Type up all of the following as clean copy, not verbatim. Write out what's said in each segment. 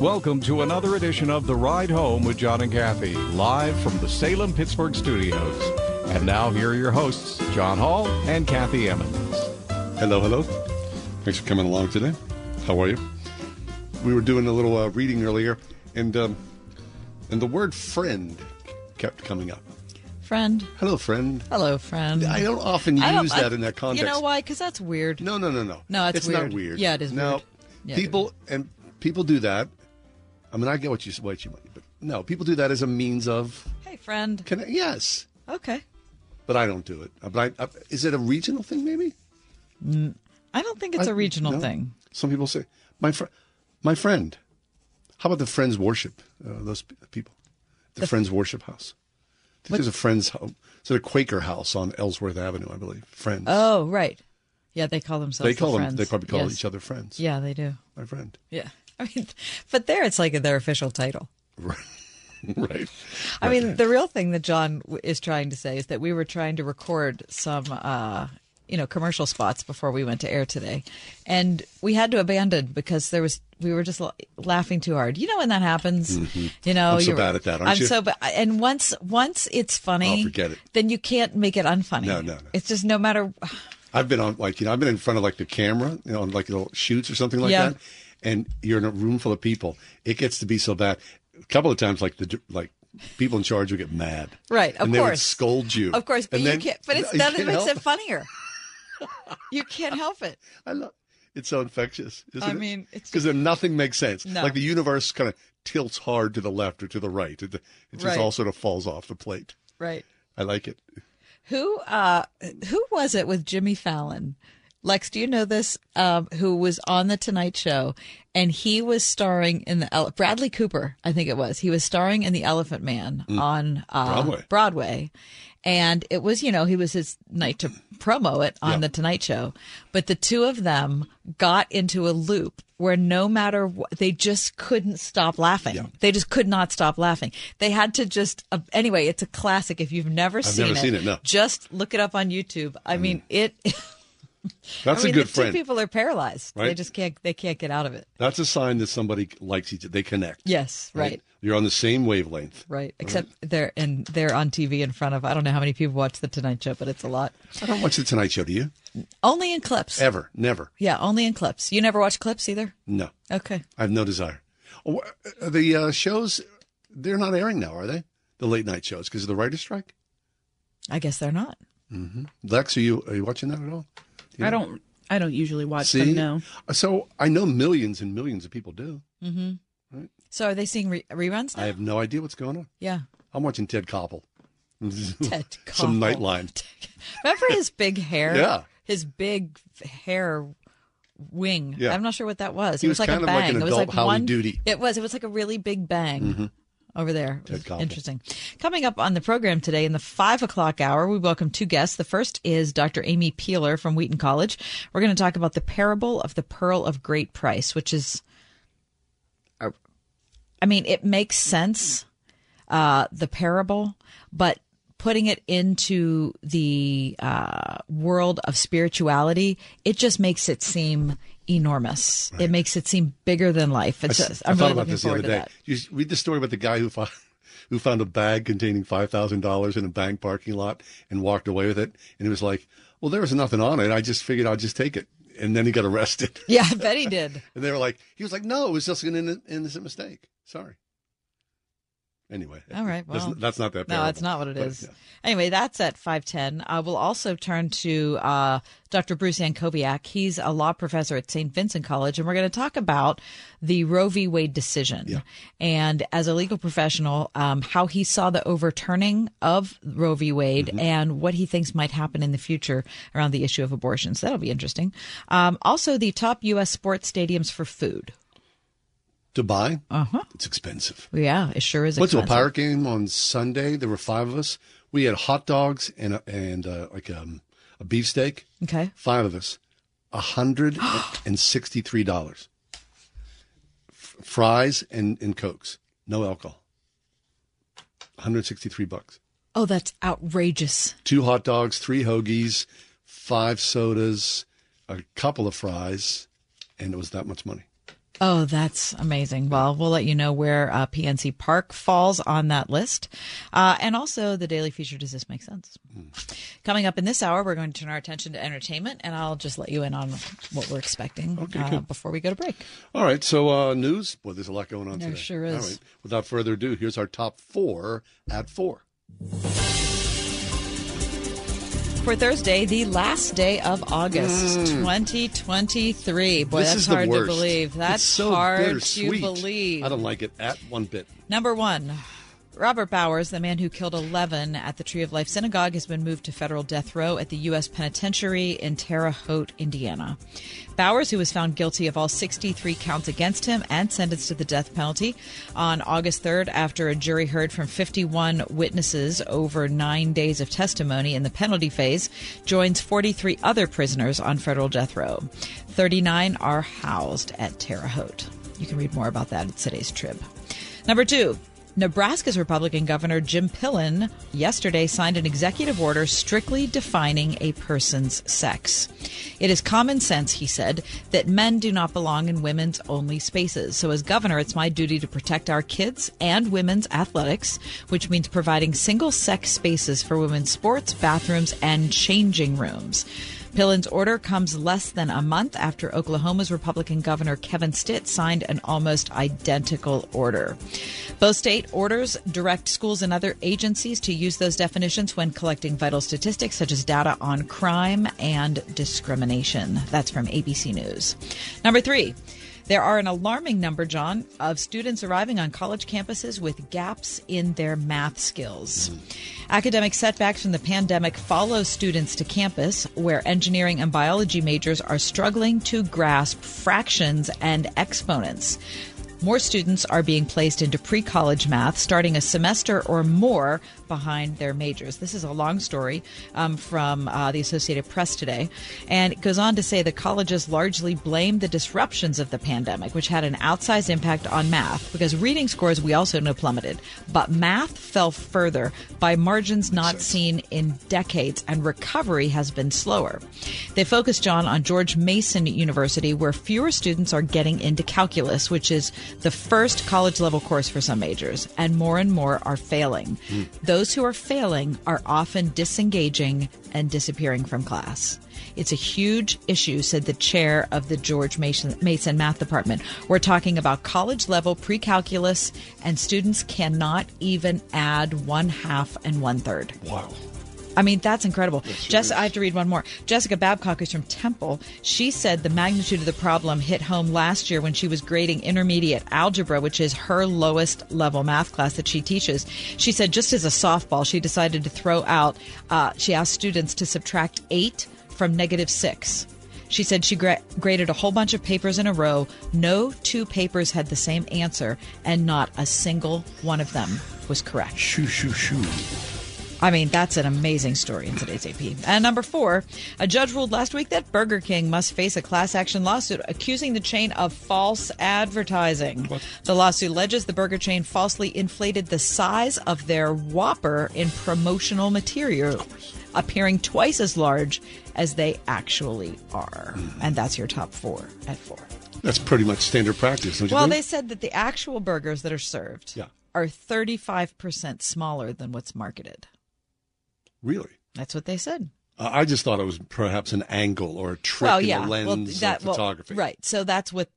Welcome to another edition of The Ride Home with John and Kathy, live from the Salem-Pittsburgh studios. And now here are your hosts, John Hall and Kathy Emmons. Hello, hello. Thanks for coming along today. How are you? We were doing a little reading earlier, and the word friend kept coming up. Friend. Hello, friend. Hello, friend. I don't often use that in that context. You know why? Because that's weird. No. No, it's weird. It's not weird. Yeah, it is weird. No, people do that. I mean, I get what you mean, but no, people do that as a means of. Hey, friend. Yes. Okay. But I don't do it. But is it a regional thing? Maybe. I don't think it's a regional thing. Some people say my friend. How about the Friends worship? Those people, the Friends worship house. There's a Friends house. It's at a Quaker house on Ellsworth Avenue, I believe. Friends. Oh, right. Yeah, they call themselves. They call them. Friends. They probably call each other friends. Yeah, they do. My friend. Yeah. I mean, but there it's like their official title. Right. I mean, the real thing that John is trying to say is that we were trying to record some, commercial spots before we went to air today. And we had to abandon because we were just laughing too hard. You know when that happens? Mm-hmm. I'm so bad at that, aren't you? I'm so bad. And once it's funny, forget it. Then you can't make it unfunny. No. It's just no matter. I've been on, I've been in front of, the camera, on, little shoots or something like that. And you're in a room full of people. It gets to be so bad. A couple of times, people in charge would get mad. Right, of course. And they would scold you. Of course, but you can't. But it's that makes it funnier. You can't help it. I love. It's so infectious, isn't it? I mean, it's because then nothing makes sense. No. The universe kind of tilts hard to the left or to the right. It just all sort of falls off the plate. Right. I like it. Who was it with Jimmy Fallon? Lex, do you know this? Who was on The Tonight Show, and he was starring in Bradley Cooper, I think it was. He was starring in The Elephant Man on Broadway. And it was, he was his night to promo it on The Tonight Show. But the two of them got into a loop where no matter what, they just couldn't stop laughing. Yeah. They just could not stop laughing. They had to just, anyway, it's a classic. If you've never seen it, no. Just look it up on YouTube. I mean, That's a good friend. Two people are paralyzed. Right? They just can't get out of it. That's a sign that somebody likes each other. They connect. Yes, right. You're on the same wavelength. Right. Except they're on TV in front of, I don't know how many people watch The Tonight Show, but it's a lot. I don't watch The Tonight Show, do you? Only in clips. Ever. Never. Yeah, only in clips. You never watch clips either? No. Okay. I have no desire. Oh, the shows, they're not airing now, are they? The late night shows, because of the writer's strike? I guess they're not. Mm-hmm. Lex, are you watching that at all? Yeah. I don't usually watch them, no. So I know millions and millions of people do. Mm-hmm. Right? So are they seeing reruns now? I have no idea what's going on. Yeah. I'm watching Ted Koppel. Some Nightline. Remember his big hair? Yeah. His big hair wing. Yeah. I'm not sure what that was. It was like kind a bang. Of like an adult Howdy Doody. It was like a really big bang. Mm-hmm. Over there. Interesting. Coming up on the program today in the 5 o'clock hour, we welcome two guests. The first is Dr. Amy Peeler from Wheaton College. We're going to talk about the parable of the pearl of great price, which is, it makes sense, the parable, but putting it into the world of spirituality, it just makes it seem enormous. Right. It makes it seem bigger than life. I thought about this the other day. You read the story about the guy who found a bag containing $5,000 in a bank parking lot and walked away with it. And he was like, well, there was nothing on it. I just figured I'd just take it. And then he got arrested. Yeah, I bet he did. And they were like, he was like, no, it was just an innocent mistake. Sorry. Anyway. All right. Well, that's not that bad. No, that's not what it is. Yeah. Anyway, that's at 5:10. We'll also turn to Dr. Bruce Antkowiak. He's a law professor at St. Vincent College, and we're going to talk about the Roe v. Wade decision. Yeah. And as a legal professional, how he saw the overturning of Roe v. Wade and what he thinks might happen in the future around the issue of abortion. So that'll be interesting. Also, the top U.S. sports stadiums for food. Dubai, it's expensive. Yeah, it sure is expensive. Went to a Pirate game on Sunday. There were five of us. We had hot dogs and a beefsteak. Okay. Five of us. $163. Fries and Cokes. No alcohol. $163. Oh, that's outrageous. Two hot dogs, three hoagies, five sodas, a couple of fries, and it was that much money. Oh, that's amazing. Well, we'll let you know where PNC Park falls on that list. And also the daily feature, Does This Make Sense? Coming up in this hour, we're going to turn our attention to entertainment, and I'll just let you in on what we're expecting before we go to break. All right. So news. Boy, there's a lot going on today. There sure is. All right. Without further ado, here's our top four at four. For Thursday, the last day of August, 2023. Boy, this that's hard to believe. That's so hard to believe. I don't like it at one bit. Number one, Robert Bowers, the man who killed 11 at the Tree of Life Synagogue, has been moved to federal death row at the U.S. Penitentiary in Terre Haute, Indiana. Bowers, who was found guilty of all 63 counts against him and sentenced to the death penalty on August 3rd after a jury heard from 51 witnesses over 9 days of testimony in the penalty phase, joins 43 other prisoners on federal death row. 39 are housed at Terre Haute. You can read more about that at today's Trib. Number two. Nebraska's Republican Governor Jim Pillen yesterday signed an executive order strictly defining a person's sex. It is common sense, he said, that men do not belong in women's only spaces. So as governor, it's my duty to protect our kids and women's athletics, which means providing single-sex spaces for women's sports, bathrooms, and changing rooms. Pillen's order comes less than a month after Oklahoma's Republican Governor Kevin Stitt signed an almost identical order. Both state orders direct schools and other agencies to use those definitions when collecting vital statistics such as data on crime and discrimination. That's from ABC News. Number three. There are an alarming number, John, of students arriving on college campuses with gaps in their math skills. Academic setbacks from the pandemic follow students to campus, where engineering and biology majors are struggling to grasp fractions and exponents. More students are being placed into pre-college math, starting a semester or more behind their majors. This is a long story from the Associated Press today. And it goes on to say the colleges largely blame the disruptions of the pandemic, which had an outsized impact on math, because reading scores, we also know, plummeted. But math fell further by margins not seen in decades, and recovery has been slower. They focused, John, on George Mason University, where fewer students are getting into calculus, which is the first college-level course for some majors, and more are failing. Those who are failing are often disengaging and disappearing from class. It's a huge issue, said the chair of the George Mason Math Department. We're talking about college-level pre-calculus, and students cannot even add 1/2 and 1/3. Wow. I mean, that's incredible. I have to read one more. Jessica Babcock is from Temple. She said the magnitude of the problem hit home last year when she was grading intermediate algebra, which is her lowest level math class that she teaches. She said just as a softball, she decided to throw out, she asked students to subtract 8 from -6. She said she graded a whole bunch of papers in a row. No two papers had the same answer, and not a single one of them was correct. I mean, that's an amazing story in today's AP. And number four, a judge ruled last week that Burger King must face a class action lawsuit accusing the chain of false advertising. What? The lawsuit alleges the burger chain falsely inflated the size of their Whopper in promotional material, appearing twice as large as they actually are. And that's your top four at four. That's pretty much standard practice, don't you think? Well, they said that the actual burgers that are served are 35% smaller than what's marketed. Really? That's what they said. I just thought it was perhaps an angle or a trick in the lens of photography. Right. So that's what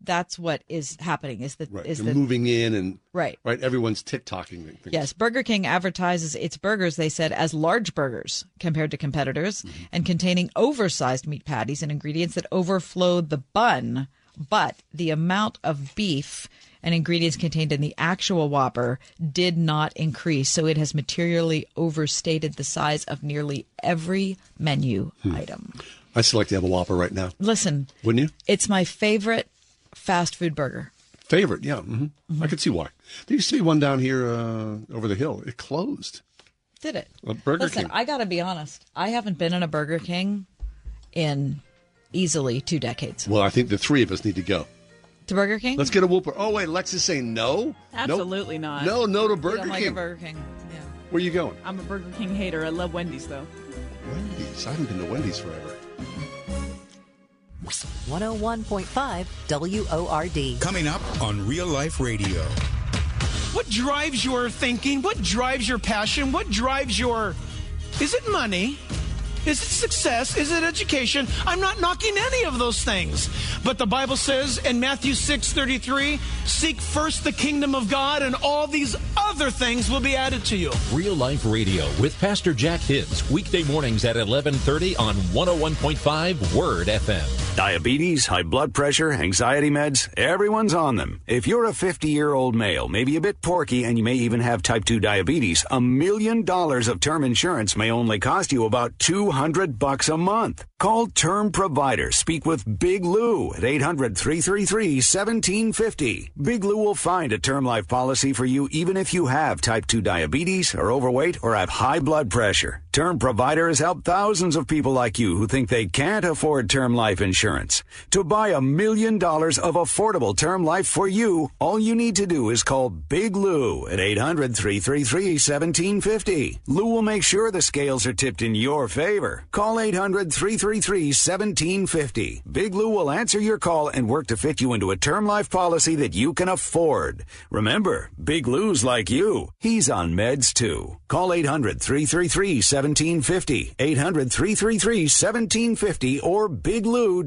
is happening. You're moving in and right. Everyone's TikToking things. Yes. Burger King advertises its burgers, they said, as large burgers compared to competitors, mm-hmm. and containing oversized meat patties and ingredients that overflow the bun. But the amount of beef and ingredients contained in the actual Whopper did not increase, so it has materially overstated the size of nearly every menu item. I'd still like to have a Whopper right now. Listen. Wouldn't you? It's my favorite fast food burger. Favorite, yeah. Mm-hmm. Mm-hmm. I could see why. There used to be one down here over the hill. It closed. Did it? A Burger King. Listen, I got to be honest. I haven't been in a Burger King in easily 2 decades. Well, I think the three of us need to go. To Burger King? Let's get a Whopper. Oh, wait, Lex is saying no? Absolutely not. No to Burger King. I don't like a Burger King. Yeah. Where are you going? I'm a Burger King hater. I love Wendy's, though. Wendy's? I haven't been to Wendy's forever. 101.5 WORD. Coming up on Real Life Radio. What drives your thinking? What drives your passion? What drives your... Is it money? Is it success? Is it education? I'm not knocking any of those things. But the Bible says in Matthew 6:33, seek first the kingdom of God and all these other things will be added to you. Real Life Radio with Pastor Jack Hibbs, weekday mornings at 11:30 on 101.5 Word FM. Diabetes, high blood pressure, anxiety meds, everyone's on them. If you're a 50-year-old male, maybe a bit porky, and you may even have type 2 diabetes, $1 million of term insurance may only cost you about $200 a month. Call Term Providers. Speak with Big Lou at 800-333-1750. Big Lou will find a term life policy for you even if you have type 2 diabetes, are overweight, or have high blood pressure. Term Providers help thousands of people like you who think they can't afford term life insurance. To buy $1 million of affordable term life for you, all you need to do is call Big Lou at 800-333-1750. Lou will make sure the scales are tipped in your favor. Call 800-333-1750. Big Lou will answer your call and work to fit you into a term life policy that you can afford. Remember, Big Lou's like you. He's on meds, too. Call 800-333-1750, 800-333-1750, or BigLou.com.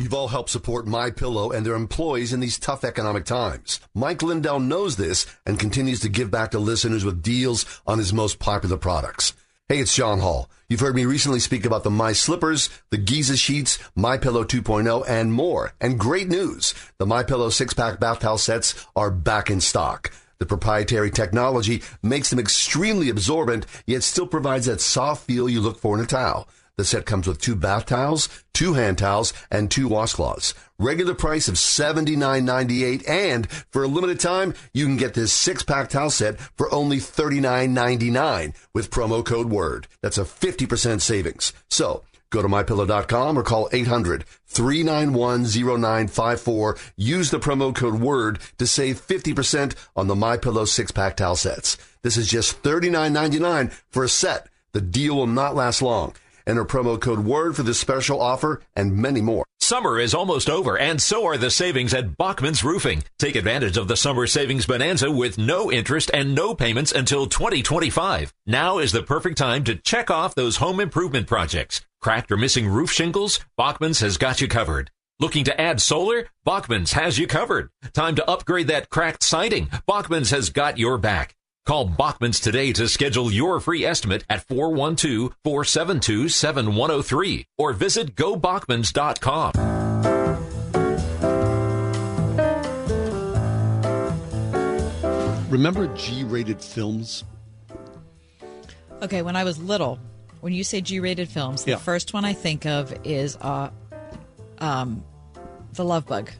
You've all helped support MyPillow and their employees in these tough economic times. Mike Lindell knows this and continues to give back to listeners with deals on his most popular products. Hey, it's John Hall. You've heard me recently speak about the My Slippers, the Giza Sheets, MyPillow 2.0, and more. And great news, the MyPillow 6-pack bath towel sets are back in stock. The proprietary technology makes them extremely absorbent, yet still provides that soft feel you look for in a towel. The set comes with 2 bath towels, 2 hand towels, and 2 washcloths. Regular price of $79.98, and for a limited time, you can get this 6-pack towel set for only $39.99 with promo code WORD. That's a 50% savings. So go to MyPillow.com or call 800-391-0954. Use the promo code WORD to save 50% on the MyPillow 6-pack towel sets. This is just $39.99 for a set. The deal will not last long. Enter promo code WORD for this special offer and many more. Summer is almost over, and so are the savings at Bachman's Roofing. Take advantage of the summer savings bonanza with no interest and no payments until 2025. Now is the perfect time to check off those home improvement projects. Cracked or missing roof shingles? Bachman's has got you covered. Looking to add solar? Bachman's has you covered. Time to upgrade that cracked siding? Bachman's has got your back. Call Bachman's today to schedule your free estimate at 412-472-7103 or visit gobachmans.com. Remember G-rated films? Okay, when I was little, when you say G-rated films, the first one I think of is The Love Bug.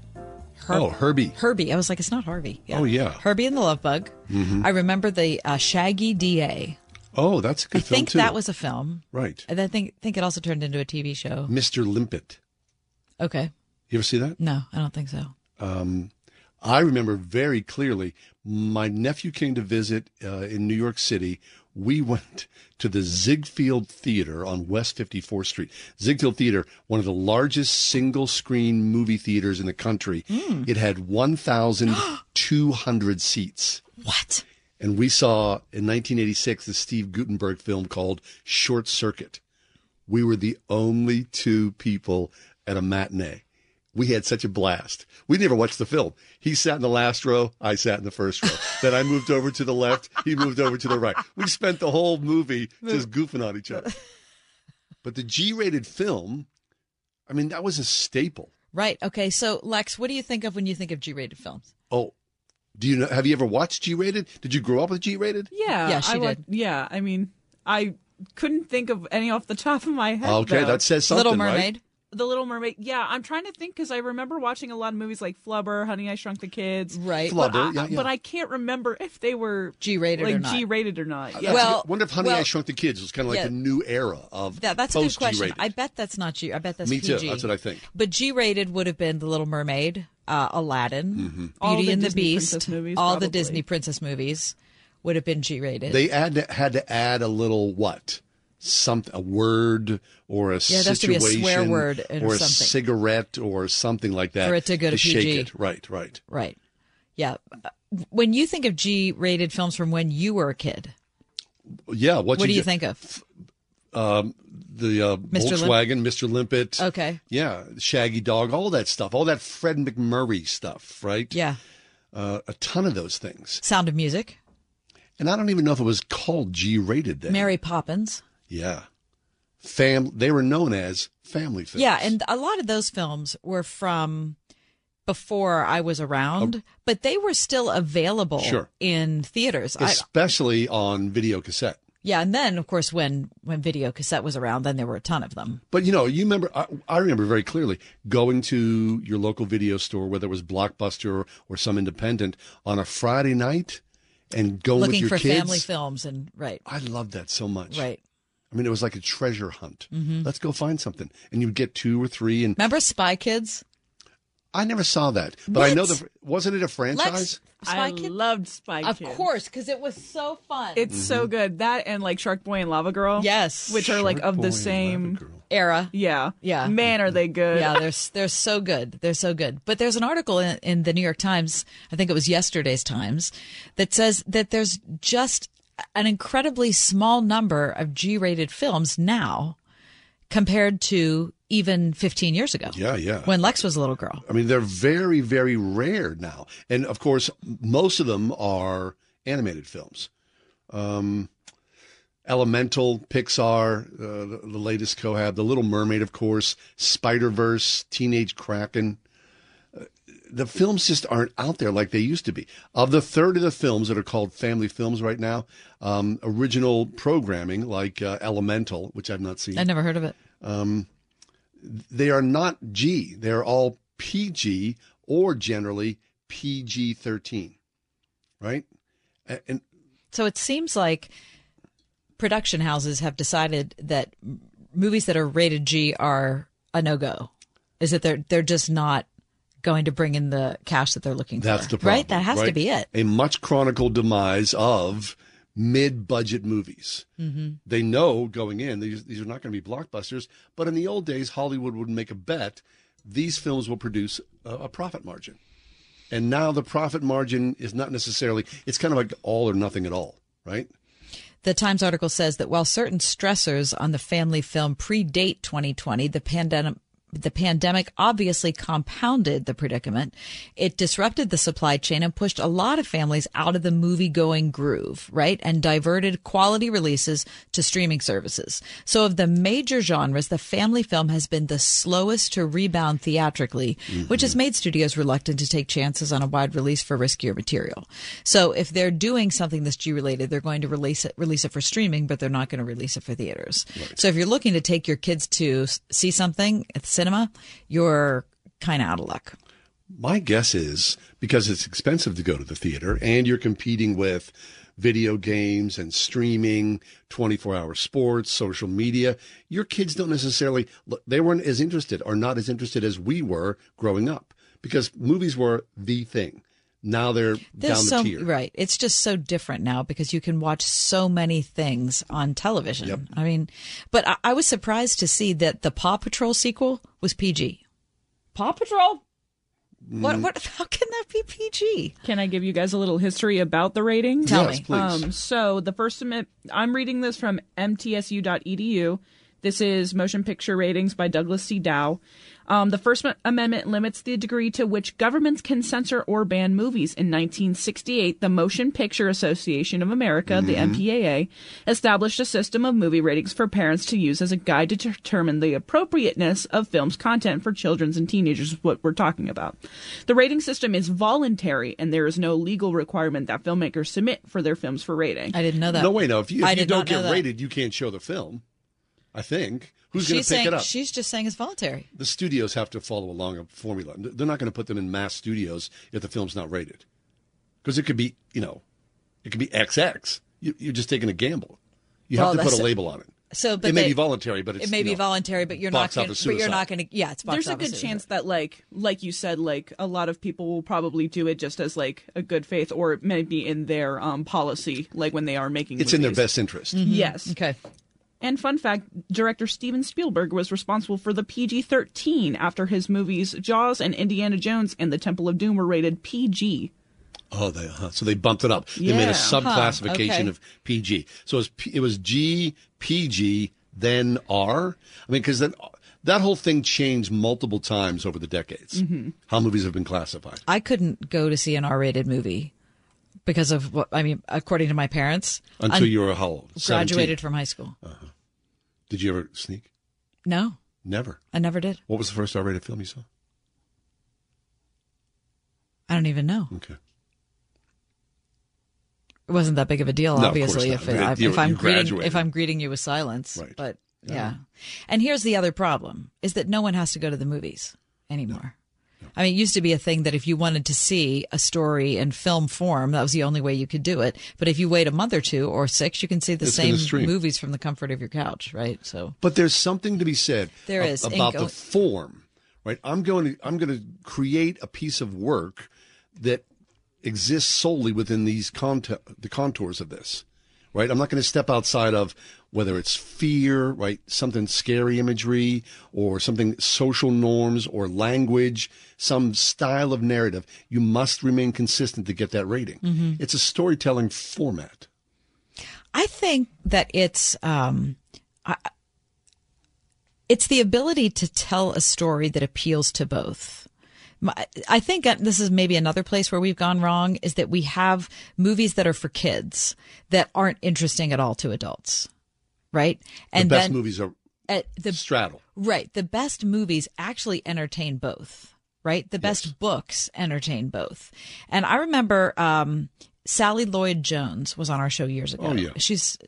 Herbie. Herbie. I was like, it's not Harvey. Yeah. Oh, yeah. Herbie and the Love Bug. Mm-hmm. I remember the Shaggy D.A. Oh, that's a good film, too. I think that was a film. Right. And I think it also turned into a TV show. Mr. Limpet. Okay. You ever see that? No, I don't think so. I remember very clearly my nephew came to visit in New York City. We went to the Ziegfeld Theater on West 54th Street. Ziegfeld Theater, one of the largest single-screen movie theaters in the country. Mm. It had 1,200 seats. What? And we saw, in 1986, the Steve Guttenberg film called Short Circuit, we were the only two people at a matinee. We had such a blast. We never watched the film. He sat in the last row. I sat in the first row. Then I moved over to the left. He moved over to the right. We spent the whole movie just goofing on each other. But the G-rated film, I mean, that was a staple. Right. Okay. So, Lex, what do you think of when you think of G-rated films? Oh, do you know? Have you ever watched G-rated? Did you grow up with G-rated? Yeah. Yeah, I did. Yeah. I mean, I couldn't think of any off the top of my head. Okay. Though. That says something, Little Mermaid. Right? The Little Mermaid. Yeah, I'm trying to think because I remember watching a lot of movies like Flubber, Honey, I Shrunk the Kids. Right. Flubber, yeah. But I can't remember if they were G-rated or not. Yeah. Well, I wonder if Honey, I Shrunk the Kids was kind of like a new era of that's a good question. G-rated. I bet that's not G. I bet that's PG. Me too. That's what I think. But G-rated would have been The Little Mermaid, Aladdin, Beauty and the Beast, all the Disney princess movies would have been G-rated. They had to add a little what? Something, a word or a situation, to be a swear word or a cigarette or something like that. For it to go to PG. Shake it. Right. Yeah. When you think of G-rated films from when you were a kid, what do you think of? The Volkswagen, Mr. Limpet. Okay. Yeah, Shaggy Dog, all that stuff, all that Fred McMurray stuff, right? Yeah. A ton of those things. Sound of Music. And I don't even know if it was called G-rated then. Mary Poppins. Yeah. They were known as family films. Yeah, and a lot of those films were from before I was around, but they were still available in theaters. Especially on video cassette. Yeah, and then, of course, when video cassette was around, then there were a ton of them. But, you know, you remember, I remember very clearly going to your local video store, whether it was Blockbuster or some independent, on a Friday night and going with your kids. Looking for family films. I loved that so much. Right. I mean, it was like a treasure hunt. Mm-hmm. Let's go find something. And you'd get two or three. And remember Spy Kids? I never saw that. But I know, wasn't it a franchise? I loved Spy Kids. Of course, because it was so fun. It's so good. That and like Shark Boy and Lava Girl. Yes. Which are like of the same era. Yeah. Yeah. Man, are they good. Yeah, they're so good. They're so good. But there's an article in the New York Times, I think it was yesterday's Times, that says that there's just an incredibly small number of G-rated films now compared to even 15 years ago. Yeah. When Lex was a little girl. I mean, they're very, very rare now. And, of course, most of them are animated films. Elemental, Pixar, the latest Cohab, The Little Mermaid, of course, Spider-Verse, Teenage Kraken. The films just aren't out there like they used to be. Of the third of the films that are called family films right now, original programming like Elemental, which I've not seen. I've never heard of it. They are not G. They're all PG or generally PG-13, right? And so it seems like production houses have decided that movies that are rated G are a no-go. Is that they're just not going to bring in the cash that they're looking for. That's the problem. Right? That has to be it. A much chronicled demise of mid-budget movies. Mm-hmm. They know going in, these are not going to be blockbusters, but in the old days, Hollywood would make a bet these films will produce a profit margin. And now the profit margin is not necessarily, it's kind of like all or nothing at all, right? The Times article says that while certain stressors on the family film predate 2020, the pandemic obviously compounded the predicament. It disrupted the supply chain and pushed a lot of families out of the movie-going groove, right? And diverted quality releases to streaming services. So of the major genres, the family film has been the slowest to rebound theatrically, which has made studios reluctant to take chances on a wide release for riskier material. So if they're doing something that's G-related, they're going to release it for streaming, but they're not going to release it for theaters. Right. So if you're looking to take your kids to see something at the cinema, you're kind of out of luck. My guess is because it's expensive to go to the theater and you're competing with video games and streaming, 24-hour sports, social media, your kids don't necessarily, they weren't as interested or not as interested as we were growing up because movies were the thing. Now they're down the tier. Right. It's just so different now because you can watch so many things on television. Yep. I mean, but I was surprised to see that the Paw Patrol sequel was PG. Paw Patrol? What? How can that be PG? Can I give you guys a little history about the rating? Tell me. Please. So the first amendment, I'm reading this from mtsu.edu. This is Motion Picture Ratings by Douglas C. Dow. The First Amendment limits the degree to which governments can censor or ban movies. In 1968, the Motion Picture Association of America, the MPAA, established a system of movie ratings for parents to use as a guide to determine the appropriateness of film's content for children and teenagers, is what we're talking about. The rating system is voluntary, and there is no legal requirement that filmmakers submit for their films for rating. I didn't know that. No, wait, no. If you don't get rated, you can't show the film, I think. Who's going to pick it up? She's just saying it's voluntary. The studios have to follow along a formula. They're not going to put them in mass studios if the film's not rated. Because it could be, it could be XX. You're just taking a gamble. You have to put a label on it. So, but it may be voluntary, but it's not going to. Yeah, it's box office. There's a good chance that, like you said, a lot of people will probably do it just as a good faith, or it may be in their policy, when they are making. It's movies. In their best interest. Mm-hmm. Yes. Okay. And fun fact, director Steven Spielberg was responsible for the PG-13 after his movies Jaws and Indiana Jones and The Temple of Doom were rated PG. Oh, so they bumped it up. Yeah. They made a subclassification of PG. So it was G, PG, then R. I mean, because then that whole thing changed multiple times over the decades, how movies have been classified. I couldn't go to see an R-rated movie. Because of what I mean, according to my parents, until you were how old? 17. Graduated from high school. Uh-huh. Did you ever sneak? No, never. I never did. What was the first R-rated film you saw? I don't even know. Okay. It wasn't that big of a deal, obviously. If I'm greeting you with silence, right. But yeah. And here's the other problem: is that no one has to go to the movies anymore. No. I mean, it used to be a thing that if you wanted to see a story in film form, that was the only way you could do it. But if you wait a month or two or six, you can see the same movies from the comfort of your couch, right? So, but there's something to be said about the form, right? I'm going to create a piece of work that exists solely within these the contours of this, right? I'm not going to step outside of whether it's fear, right, something scary imagery or something social norms or language, some style of narrative. You must remain consistent to get that rating. Mm-hmm. It's a storytelling format. I think that it's the ability to tell a story that appeals to both. I think this is maybe another place where we've gone wrong is that we have movies that are for kids that aren't interesting at all to adults. Right. And the best movies are the straddle. Right. The best movies actually entertain both. Right. The best books entertain both. And I remember Sally Lloyd-Jones was on our show years ago. Oh, yeah. She's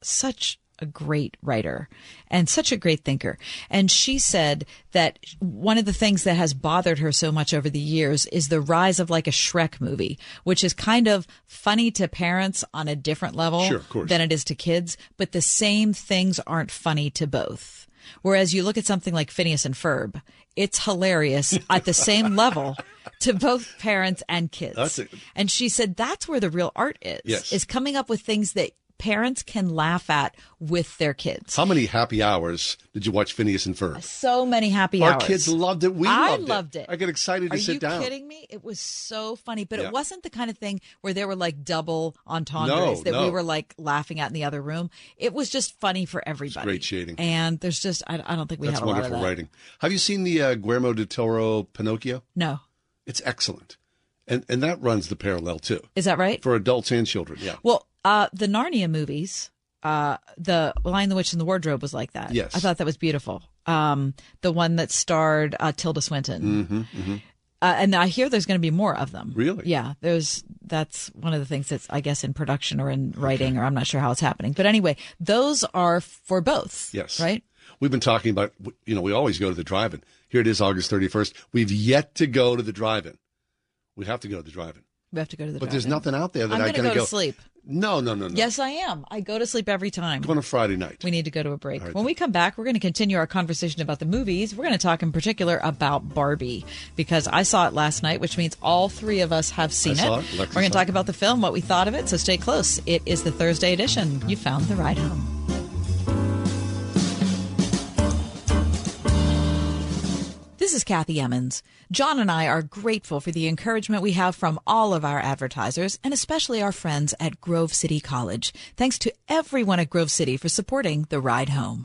such a great writer and such a great thinker. And she said that one of the things that has bothered her so much over the years is the rise of a Shrek movie, which is kind of funny to parents on a different level than it is to kids. But the same things aren't funny to both. Whereas you look at something like Phineas and Ferb, it's hilarious at the same level to both parents and kids. And she said that's where the real art is coming up with things that parents can laugh at with their kids. How many happy hours did you watch Phineas and Ferb? So many happy hours. Our kids loved it. I loved it. I get excited to sit down. Are you kidding me? It was so funny. But it wasn't the kind of thing where there were double entendres we were laughing at in the other room. It was just funny for everybody. Great shading. And there's just, I don't think we have a lot of that. That's wonderful writing. Have you seen the Guillermo del Toro Pinocchio? No. It's excellent. And that runs the parallel too. Is that right? For adults and children, yeah. Well, the Narnia movies, The Lion, the Witch, and the Wardrobe was like that. Yes. I thought that was beautiful. The one that starred Tilda Swinton. Mm-hmm, mm-hmm. And I hear there's going to be more of them. Really? Yeah. That's one of the things that's, I guess, in production or in writing, or I'm not sure how it's happening. But anyway, those are for both. Yes. Right? We've been talking about, we always go to the drive-in. Here it is, August 31st. We've yet to go to the drive-in. We have to go to the drive-in. We have to go to the drive-in. But there's nothing out there that I can go to sleep. No. Yes, I am. I go to sleep every time. Go on a Friday night. We need to go to a break. Right, when we come back, we're going to continue our conversation about the movies. We're going to talk in particular about Barbie, because I saw it last night, which means all three of us have seen it. We're going to talk about the film, what we thought of it, so stay close. It is the Thursday edition. You found the ride home. This is Kathy Emmons. John and I are grateful for the encouragement we have from all of our advertisers and especially our friends at Grove City College. Thanks to everyone at Grove City for supporting the ride home.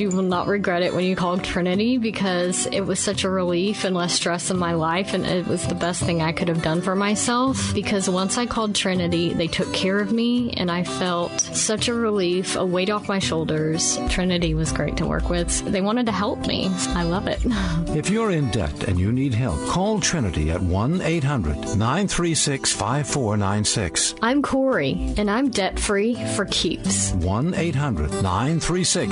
you will not regret it when you called Trinity, because it was such a relief and less stress in my life, and it was the best thing I could have done for myself, because once I called Trinity, they took care of me, and I felt such a relief, a weight off my shoulders. Trinity was great to work with. They wanted to help me. I love it. If you're in debt and you need help, call Trinity at 1-800-936-5496. I'm Corey, and I'm debt-free for keeps. 1-800-936-5496.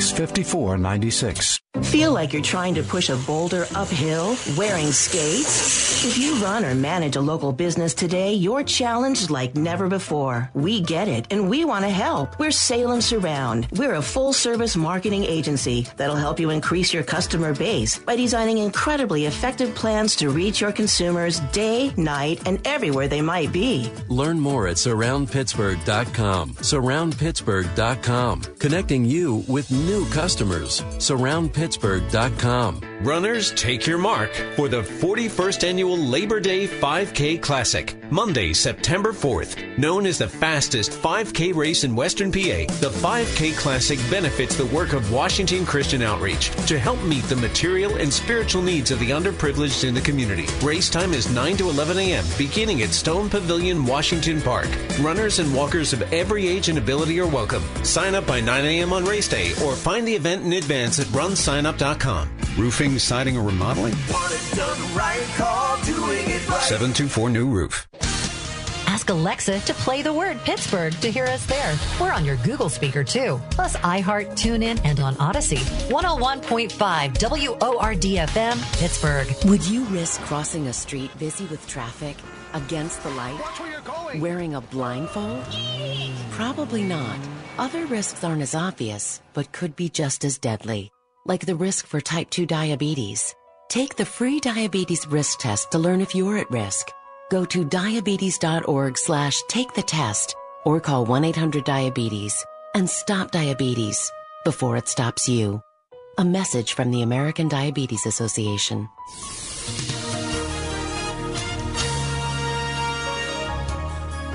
Feel like you're trying to push a boulder uphill wearing skates? If you run or manage a local business today, you're challenged like never before. We get it, and we want to help. We're Salem Surround. We're a full-service marketing agency that'll help you increase your customer base by designing incredibly effective plans to reach your consumers day, night, and everywhere they might be. Learn more at surroundpittsburgh.com. Surroundpittsburgh.com. Connecting you with new customers. Surroundpittsburgh.com. Runners, take your mark for the 41st Annual Labor Day 5K Classic, Monday, September 4th. Known as the fastest 5K race in Western PA, the 5K Classic benefits the work of Washington Christian Outreach to help meet the material and spiritual needs of the underprivileged in the community. Race time is 9 to 11 a.m., beginning at Stone Pavilion, Washington Park. Runners and walkers of every age and ability are welcome. Sign up by 9 a.m. on race day, or find the event in advance at runsignup.com. Roofing, siding, or remodeling? 724 New Roof. Ask Alexa to play the word Pittsburgh to hear us there. We're on your Google speaker, too. Plus iHeart, TuneIn, and on Odyssey. 101.5 WORD-FM, Pittsburgh. Would you risk crossing a street busy with traffic against the light? Wearing a blindfold? Probably not. Other risks aren't as obvious, but could be just as deadly, like the risk for type 2 diabetes. Take the free diabetes risk test to learn if you're at risk. Go to diabetes.org/take the test or call 1-800-DIABETES and stop diabetes before it stops you. A message from the American Diabetes Association.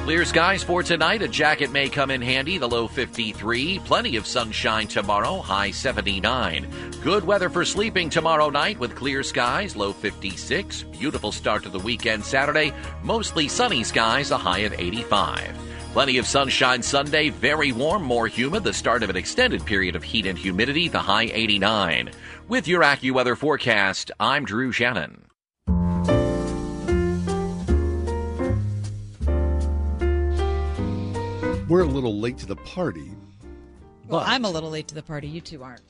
Clear skies for tonight. A jacket may come in handy. The low 53. Plenty of sunshine tomorrow. High 79. Good weather for sleeping tomorrow night with clear skies. Low 56. Beautiful start to the weekend Saturday. Mostly sunny skies. A high of 85. Plenty of sunshine Sunday, very warm, more humid, the start of an extended period of heat and humidity, the high 89. With your AccuWeather forecast, I'm Drew Shannon. We're a little late to the party. Well, I'm a little late to the party. You two aren't.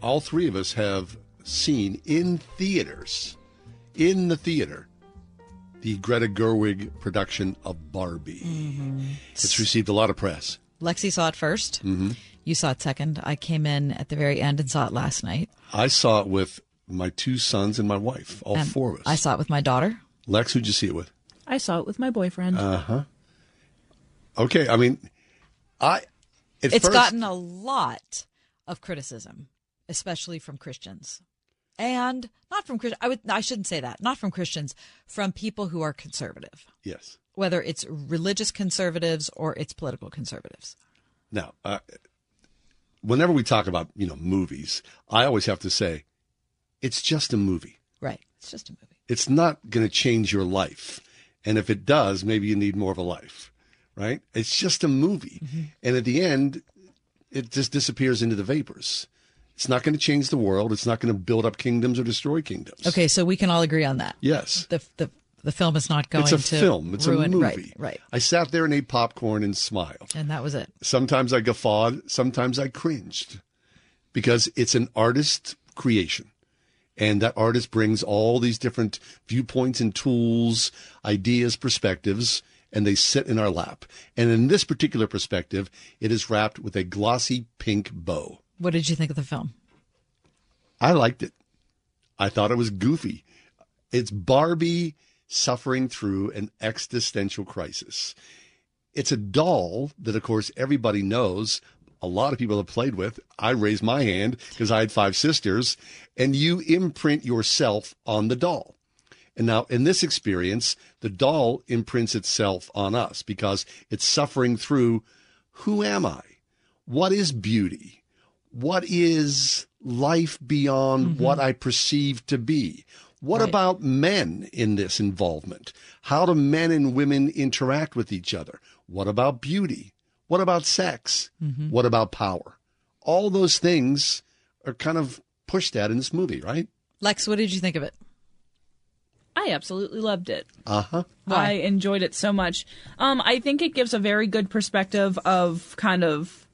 All three of us have seen in theaters, in the theater, the Greta Gerwig production of Barbie. Mm-hmm. It's received a lot of press. Lexi saw it first. Mm-hmm. You saw it second. I came in at the very end and saw it last night. I saw it with my two sons and my wife, all four of us. I saw it with my daughter. Lex, who'd you see it with? I saw it with my boyfriend. Uh-huh. Okay, I mean, it's gotten a lot of criticism, especially from Christians, and not from Christians. I shouldn't say that. Not from Christians, from people who are conservative. Yes. Whether it's religious conservatives or it's political conservatives. Now, whenever we talk about movies, I always have to say, it's just a movie. Right. It's just a movie. It's not going to change your life, and if it does, maybe you need more of a life. Right? It's just a movie. Mm-hmm. And at the end, it just disappears into the vapors. It's not going to change the world. It's not going to build up kingdoms or destroy kingdoms. Okay, so we can all agree on that. Yes. The film is not going to film. It's ruin, a movie. Right. I sat there and ate popcorn and smiled. And that was it. Sometimes I guffawed. Sometimes I cringed. Because it's an artist creation. And that artist brings all these different viewpoints and tools, ideas, perspectives, and they sit in our lap. And in this particular perspective, it is wrapped with a glossy pink bow. What did you think of the film? I liked it. I thought it was goofy. It's Barbie suffering through an existential crisis. It's a doll that, of course, everybody knows. A lot of people have played with. I raised my hand because I had five sisters. And you imprint yourself on the doll. And now in this experience, the doll imprints itself on us because it's suffering through, who am I? What is beauty? What is life beyond what I perceive to be? What about men in this involvement? How do men and women interact with each other? What about beauty? What about sex? What about power? All those things are kind of pushed at in this movie, right? Lex, what did you think of it? I absolutely loved it. I enjoyed it so much. I think it gives a very good perspective of kind of...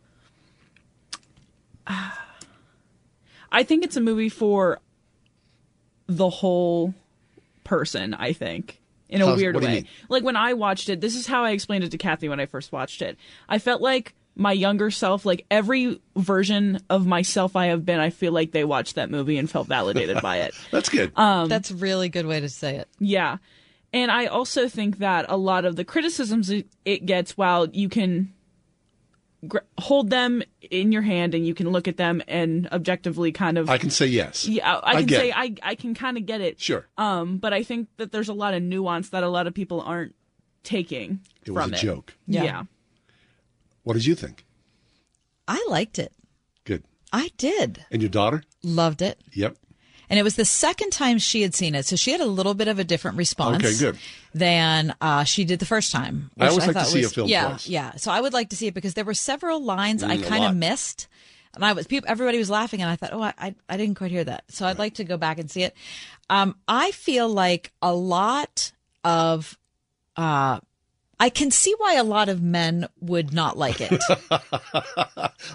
I think it's a movie for... the whole person, I think, in a weird way. Like when I watched it, this is how I explained it to Kathy when I first watched it. I felt like my younger self, like every version of myself I have been, I feel like they watched that movie and felt validated by it. That's good. That's a really good way to say it. Yeah. And I also think that a lot of the criticisms it gets, while you can hold them in your hand and you can look at them and objectively kind of... I can say yes. Yeah, I can kind of get it. Sure. But I think that there's a lot of nuance that a lot of people aren't taking from it. It was a joke. Yeah. What did you think? I liked it. Good. I did. And your daughter? Loved it. Yep. And it was the second time she had seen it, so she had a little bit of a different response than she did the first time. I always like to see a film twice. Yeah, so I would like to see it because there were several lines I kind of missed. And everybody was laughing, and I thought, I didn't quite hear that. So I'd like to go back and see it. I feel like a lot of... I can see why a lot of men would not like it.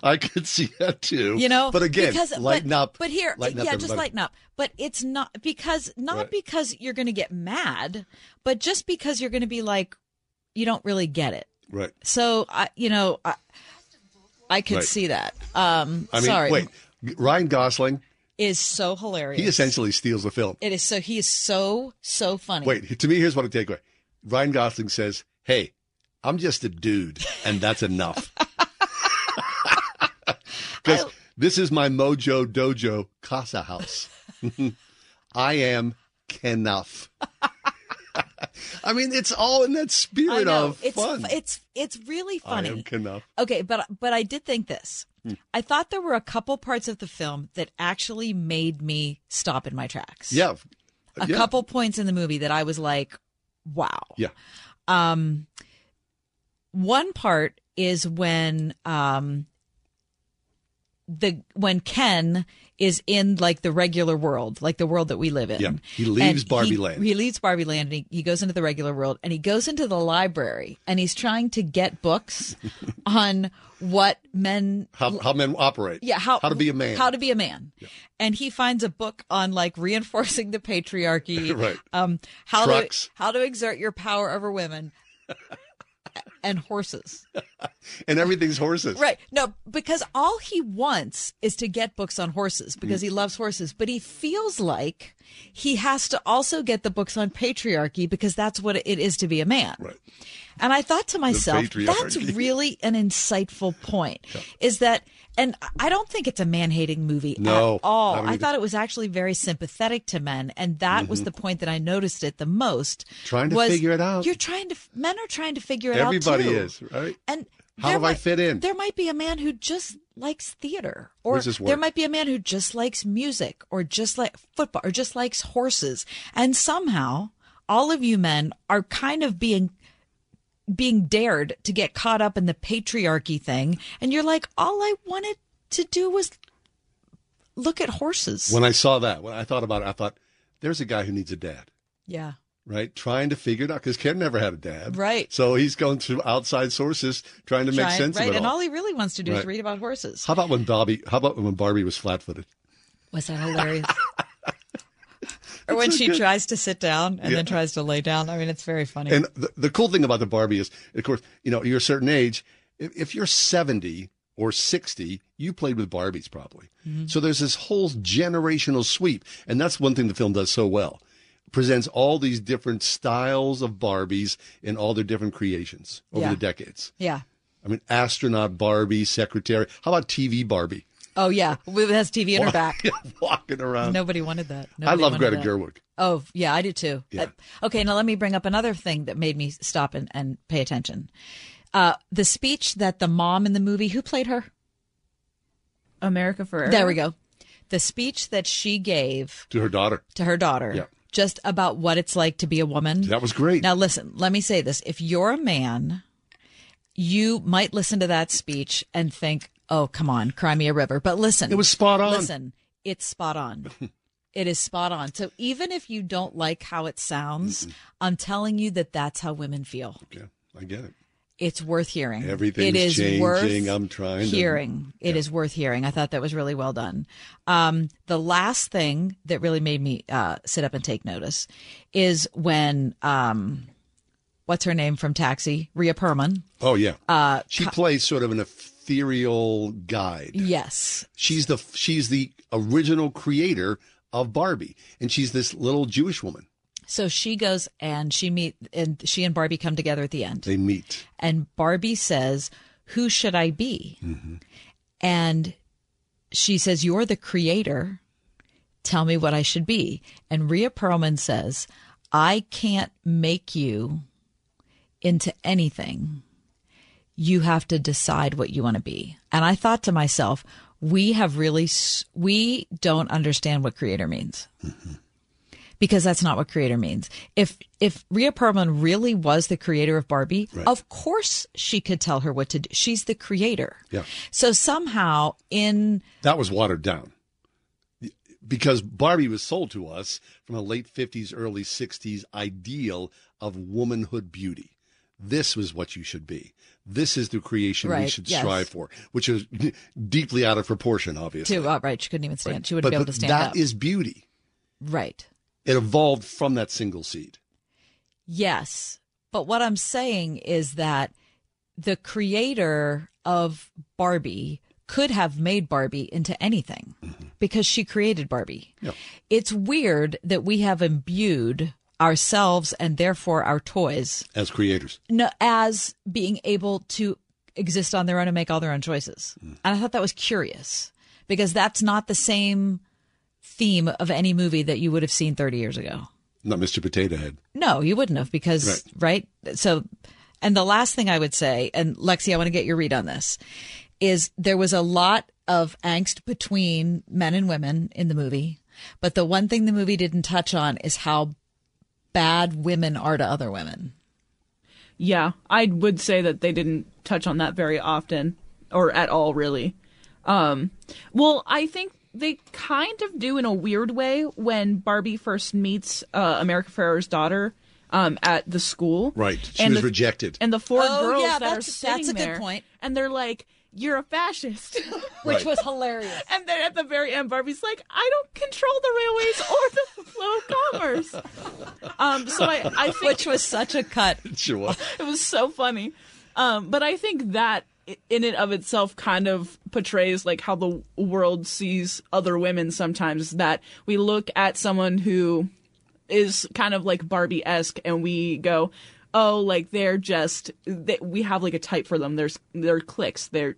I could see that too. You know, but again, lighten up. But here, just lighten up. But it's not because because you're going to get mad, but just because you're going to be like, you don't really get it. Right. So I could see that. I mean, wait, Ryan Gosling is so hilarious. He essentially steals the film. It is so. He is so funny. Wait, to me, here's what I take away. Ryan Gosling says, "Hey, I'm just a dude, and that's enough." Because this is my mojo dojo casa house. I am enough. I mean, it's all in that spirit of fun. It's really funny. I am enough. Okay, but I did think this. I thought there were a couple parts of the film that actually made me stop in my tracks. Yeah, a couple points in the movie that I was like, "Wow." Yeah. One part is when Ken is in like the regular world, like the world that we live in. Yeah, he leaves Barbie Land. He leaves Barbie Land and he goes into the regular world and he goes into the library and he's trying to get books on what men... How men operate. Yeah. How to be a man. How to be a man. Yeah. And he finds a book on like reinforcing the patriarchy. Right. How to exert your power over women. And horses. And everything's horses. Right. No, because all he wants is to get books on horses because he loves horses. But he feels like he has to also get the books on patriarchy because that's what it is to be a man. Right. And I thought to myself, that's really an insightful point. Yeah. Is that, and I don't think it's a man-hating movie at all. I thought it was actually very sympathetic to men. And that was the point that I noticed it the most. Figure it out. Men are trying to figure it out too. Everybody is, right? And how do I fit in? There might be a man who just likes theater, or there might be a man who just likes music, or just like football, or just likes horses. And somehow all of you men are kind of being dared to get caught up in the patriarchy thing. And you're like, all I wanted to do was look at horses. When I saw that, when I thought about it, I thought, there's a guy who needs a dad. Yeah. Right? Trying to figure it out. Because Ken never had a dad. Right. So he's going through outside sources trying to make sense of it all. And all he really wants to do is read about horses. How about when Barbie was flat-footed? Was that hilarious? Or when she tries to sit down and then tries to lay down. I mean, it's very funny. And the cool thing about the Barbie is, of course, you know, you're a certain age. If you're 70, or 60, you played with Barbies probably. Mm-hmm. So there's this whole generational sweep. And that's one thing the film does so well. It presents all these different styles of Barbies and all their different creations over the decades. Yeah. I mean, astronaut Barbie, secretary. How about TV Barbie? Oh, yeah. It has TV in her back. Walking around. Nobody wanted that. Nobody I love Greta Gerwig. Oh, yeah, I do too. Yeah. Okay, now let me bring up another thing that made me stop and pay attention. The speech that the mom in the movie, who played her? America Ferrera. There we go. The speech that she gave. To her daughter. To her daughter. Yeah. Just about what it's like to be a woman. That was great. Now, listen, let me say this. If you're a man, you might listen to that speech and think, oh, come on, cry me a river. But listen. It was spot on. Listen, it's spot on. It is spot on. So even if you don't like how it sounds, I'm telling you that that's how women feel. Okay, I get it. It's worth hearing. Everything's changing. I'm trying to. It is worth hearing. I thought that was really well done. The last thing that really made me sit up and take notice is when, what's her name from Taxi? Rhea Perlman. Oh, yeah. She plays sort of an ethereal guide. Yes. She's the original creator of Barbie, and she's this little Jewish woman. So she goes and she and Barbie come together at the end. They meet. And Barbie says, who should I be? Mm-hmm. And she says, you're the creator. Tell me what I should be. And Rhea Perlman says, I can't make you into anything. You have to decide what you want to be. And I thought to myself, we don't understand what creator means. Mm-hmm. Because that's not what creator means. If Rhea Perlman really was the creator of Barbie, Of course she could tell her what to do. She's the creator. Yeah. So somehow that was watered down. Because Barbie was sold to us from a late 50s, early 60s ideal of womanhood beauty. This was what you should be. This is the creation we should strive for, which is deeply out of proportion, obviously. She couldn't even stand. She wouldn't be able to stand up. That is beauty. Right. It evolved from that single seed. Yes. But what I'm saying is that the creator of Barbie could have made Barbie into anything because she created Barbie. Yeah. It's weird that we have imbued ourselves and therefore our toys. As creators. No, as being able to exist on their own and make all their own choices. Mm. And I thought that was curious because that's not the same theme of any movie that you would have seen 30 years ago. Not Mr. Potato Head. No, you wouldn't have because, right? So, and the last thing I would say, and Lexi, I want to get your read on this, is there was a lot of angst between men and women in the movie, but the one thing the movie didn't touch on is how bad women are to other women. Yeah, I would say that they didn't touch on that very often or at all, really. Well, I think they kind of do in a weird way when Barbie first meets America Ferrera's daughter at the school. Right. She was rejected. And the four girls that are sitting there. That's a good point. And they're like, you're a fascist. Which was hilarious. And then at the very end, Barbie's like, I don't control the railways or the flow of commerce. So I think... Which was such a cut. Sure. It was so funny. But I think that... in and of itself kind of portrays like how the world sees other women sometimes, that we look at someone who is kind of like Barbie-esque and we go, oh, like we have like a type for them. They're cliques. Right.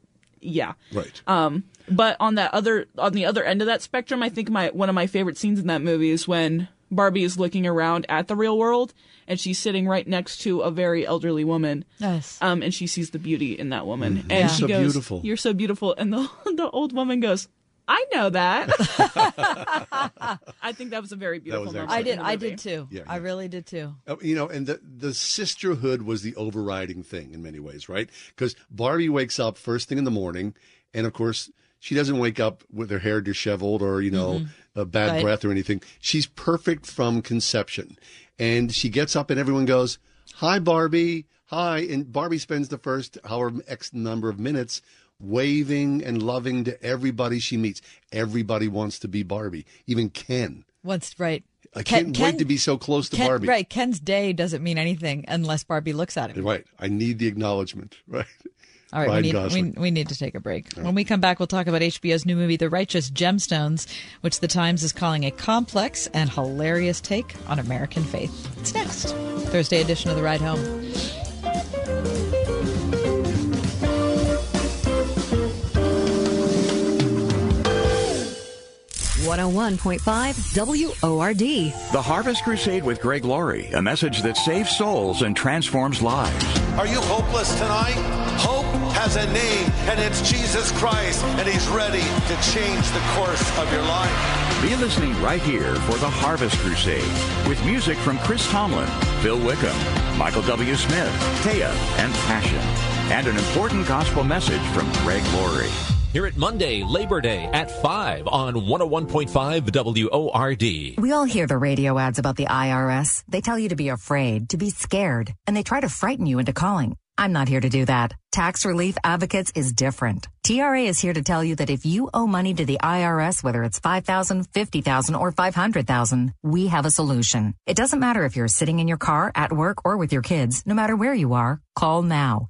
But on the other end of that spectrum, I think one of my favorite scenes in that movie is when Barbie is looking around at the real world, and she's sitting right next to a very elderly woman. Yes. And she sees the beauty in that woman. Mm-hmm. And she goes, beautiful. You're so beautiful. And the old woman goes, I know that. I think that was a very beautiful moment. I did too. Yeah, I really did too. And the sisterhood was the overriding thing in many ways, right? Because Barbie wakes up first thing in the morning, and of course... she doesn't wake up with her hair disheveled or, a bad breath or anything. She's perfect from conception. And she gets up and everyone goes, hi, Barbie. Hi. And Barbie spends the first however X number of minutes waving and loving to everybody she meets. Everybody wants to be Barbie. Even Ken. I can't wait to be so close to Barbie. Right. Ken's day doesn't mean anything unless Barbie looks at him. Right. I need the acknowledgement. Right. All right, we need to take a break. Right. When we come back, we'll talk about HBO's new movie, The Righteous Gemstones, which The Times is calling a complex and hilarious take on American faith. It's next. Thursday edition of The Ride Home. .5 WORD. The Harvest Crusade with Greg Laurie, a message that saves souls and transforms lives. Are you hopeless tonight? Hope has a name, and it's Jesus Christ, and he's ready to change the course of your life. Be listening right here for The Harvest Crusade with music from Chris Tomlin, Bill Wickham, Michael W. Smith, Taya, and Passion, and an important gospel message from Greg Laurie. Here at Monday, Labor Day at 5 on 101.5 WORD. We all hear the radio ads about the IRS. They tell you to be afraid, to be scared, and they try to frighten you into calling. I'm not here to do that. Tax Relief Advocates is different. TRA is here to tell you that if you owe money to the IRS, whether it's $5,000, $50,000, or $500,000, we have a solution. It doesn't matter if you're sitting in your car, at work, or with your kids, no matter where you are, call now.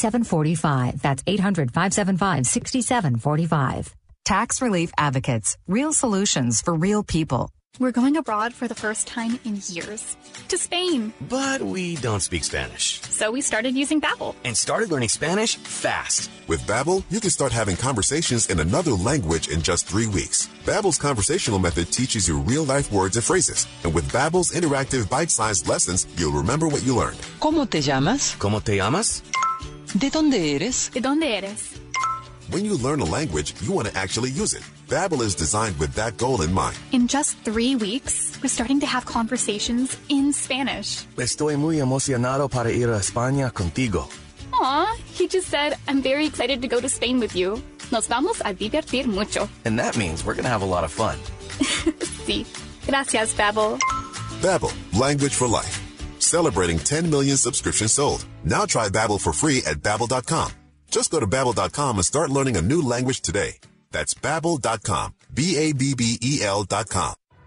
That's 800-575-6745. Tax Relief Advocates, real solutions for real people. We're going abroad for the first time in years. To Spain. But we don't speak Spanish. So we started using Babbel. And started learning Spanish fast. With Babbel, you can start having conversations in another language in just 3 weeks. Babbel's conversational method teaches you real-life words and phrases. And with Babbel's interactive bite-sized lessons, you'll remember what you learned. ¿Cómo te llamas? ¿Cómo te llamas? ¿De dónde eres? ¿De dónde eres? When you learn a language, you want to actually use it. Babbel is designed with that goal in mind. In just 3 weeks, we're starting to have conversations in Spanish. Estoy muy emocionado para ir a España contigo. Aw, he just said, I'm very excited to go to Spain with you. Nos vamos a divertir mucho. And that means we're going to have a lot of fun. Sí. Gracias, Babbel. Babbel, language for life. Celebrating 10 million subscriptions sold. Now try Babbel for free at Babbel.com. Just go to Babbel.com and start learning a new language today. That's Babbel.com. Babbel.com.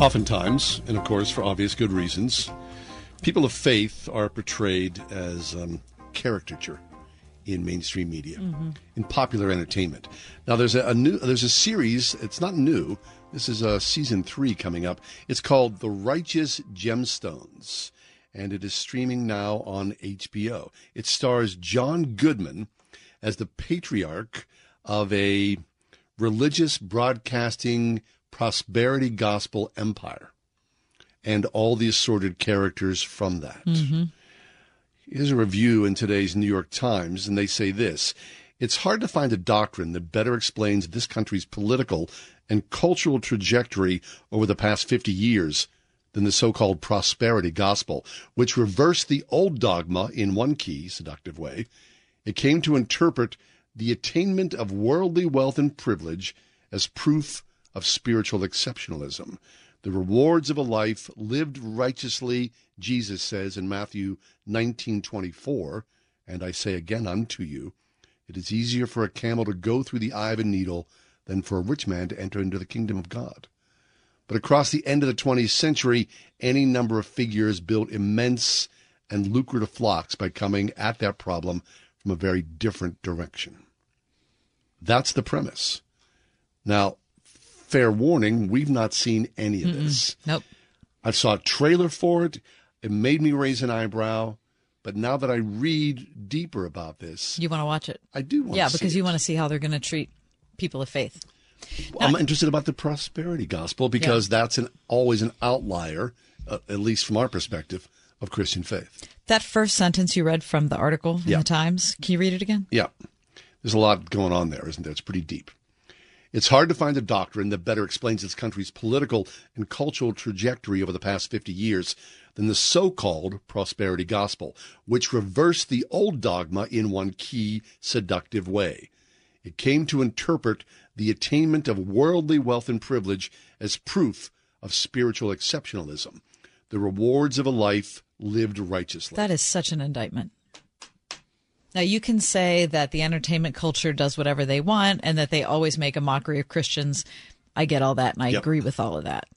Oftentimes, and of course for obvious good reasons, people of faith are portrayed as caricature in mainstream media, in popular entertainment. Now, there's a series. It's not new. This is season 3 coming up. It's called The Righteous Gemstones, and it is streaming now on HBO. It stars John Goodman as the patriarch of a religious broadcasting prosperity gospel empire and all the assorted characters from that. Here's a review in today's New York Times, and they say this: it's hard to find a doctrine that better explains this country's political and cultural trajectory over the past 50 years than the so-called prosperity gospel, which reversed the old dogma in one key, seductive way. It came to interpret the attainment of worldly wealth and privilege as proof of spiritual exceptionalism. The rewards of a life lived righteously, Jesus says in Matthew 19:24, and I say again unto you, it is easier for a camel to go through the eye of a needle than for a rich man to enter into the kingdom of God. But across the end of the 20th century, any number of figures built immense and lucrative flocks by coming at that problem from a very different direction. That's the premise. Now, fair warning, we've not seen any of this. Nope. I saw a trailer for it. It made me raise an eyebrow, But now that I read deeper about this, you want to watch it. I do want to see it. Yeah, because you want to see how they're going to treat people of faith. Well, now, I'm interested about the prosperity gospel because that's always an outlier, at least from our perspective, of Christian faith. That first sentence you read from the article in the Times, can you read it again? Yeah. There's a lot going on there, isn't there? It's pretty deep. It's hard to find a doctrine that better explains its country's political and cultural trajectory over the past 50 years than the so-called prosperity gospel, which reversed the old dogma in one key seductive way. It came to interpret the attainment of worldly wealth and privilege as proof of spiritual exceptionalism, the rewards of a life lived righteously. That is such an indictment. Now, you can say that the entertainment culture does whatever they want and that they always make a mockery of Christians. I get all that, and I agree with all of that.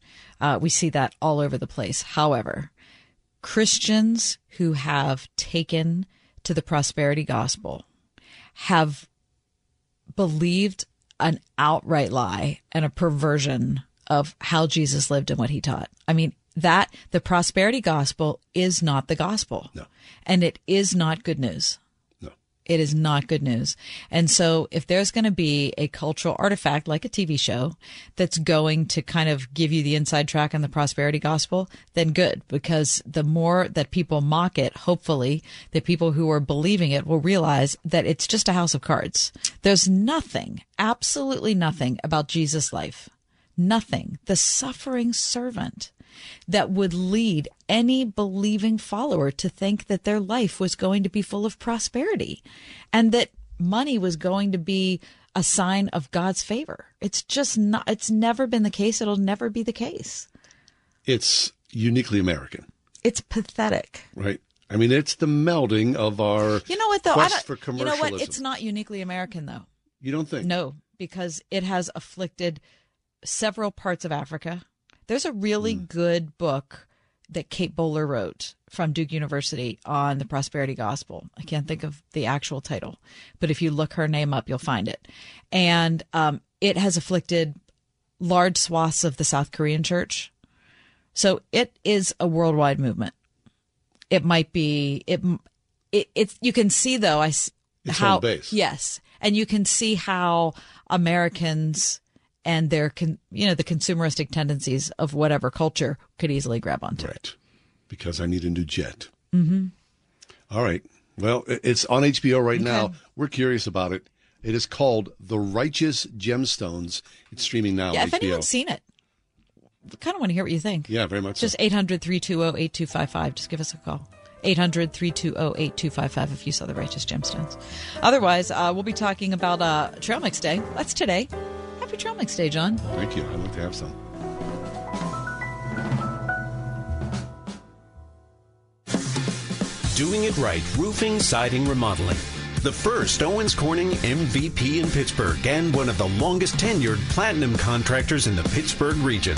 We see that all over the place. However, Christians who have taken to the prosperity gospel have believed an outright lie and a perversion of how Jesus lived and what he taught. I mean, that the prosperity gospel is not the gospel. No. And it is not good news. It is not good news. And so if there's going to be a cultural artifact like a TV show that's going to kind of give you the inside track on the prosperity gospel, then good, because the more that people mock it, hopefully the people who are believing it will realize that it's just a house of cards. There's nothing, absolutely nothing about Jesus' life. Nothing. The suffering servant that would lead any believing follower to think that their life was going to be full of prosperity and that money was going to be a sign of God's favor. It's just not, it's never been the case. It'll never be the case. It's uniquely American. It's pathetic. Right. I mean, it's the melding of our quest for commercialism. You know what? It's not uniquely American, though. You don't think? No, because it has afflicted several parts of Africa. There's a really good book that Kate Bowler wrote from Duke University on the prosperity gospel. I can't think of the actual title, but if you look her name up, you'll find it. And it has afflicted large swaths of the South Korean church. So it is a worldwide movement. It might be, it's you can see though, it's how, home base. Yes. And you can see how Americans and their the consumeristic tendencies of whatever culture could easily grab onto it. Because I need a new jet. Mm-hmm. All right. Well, it's on HBO right now. We're curious about it. It is called The Righteous Gemstones. It's streaming now. Yeah, if HBO. Anyone's seen it, I kind of want to hear what you think. Yeah, very much. Just 800-320-8255. Just give us a call. 800-320-8255 if you saw The Righteous Gemstones. Otherwise, we'll be talking about Trail Mix Day. That's today. Happy Trail Mix Day, John. Thank you. I'd like to have some. Doing it right, roofing, siding, remodeling. The first Owens Corning MVP in Pittsburgh and one of the longest tenured platinum contractors in the Pittsburgh region.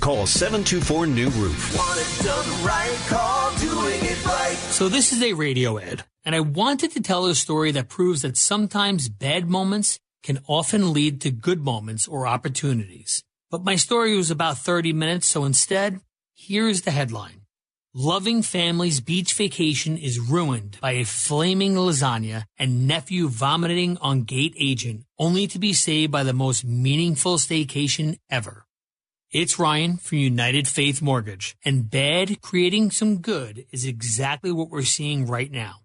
Call 724-NEW-ROOF. Want it done right? Call Doing It Right. So this is a radio ad, and I wanted to tell a story that proves that sometimes bad moments can often lead to good moments or opportunities. But my story was about 30 minutes, so instead, here's the headline. Loving family's beach vacation is ruined by a flaming lasagna and nephew vomiting on gate agent, only to be saved by the most meaningful staycation ever. It's Ryan from United Faith Mortgage, and bad creating some good is exactly what we're seeing right now.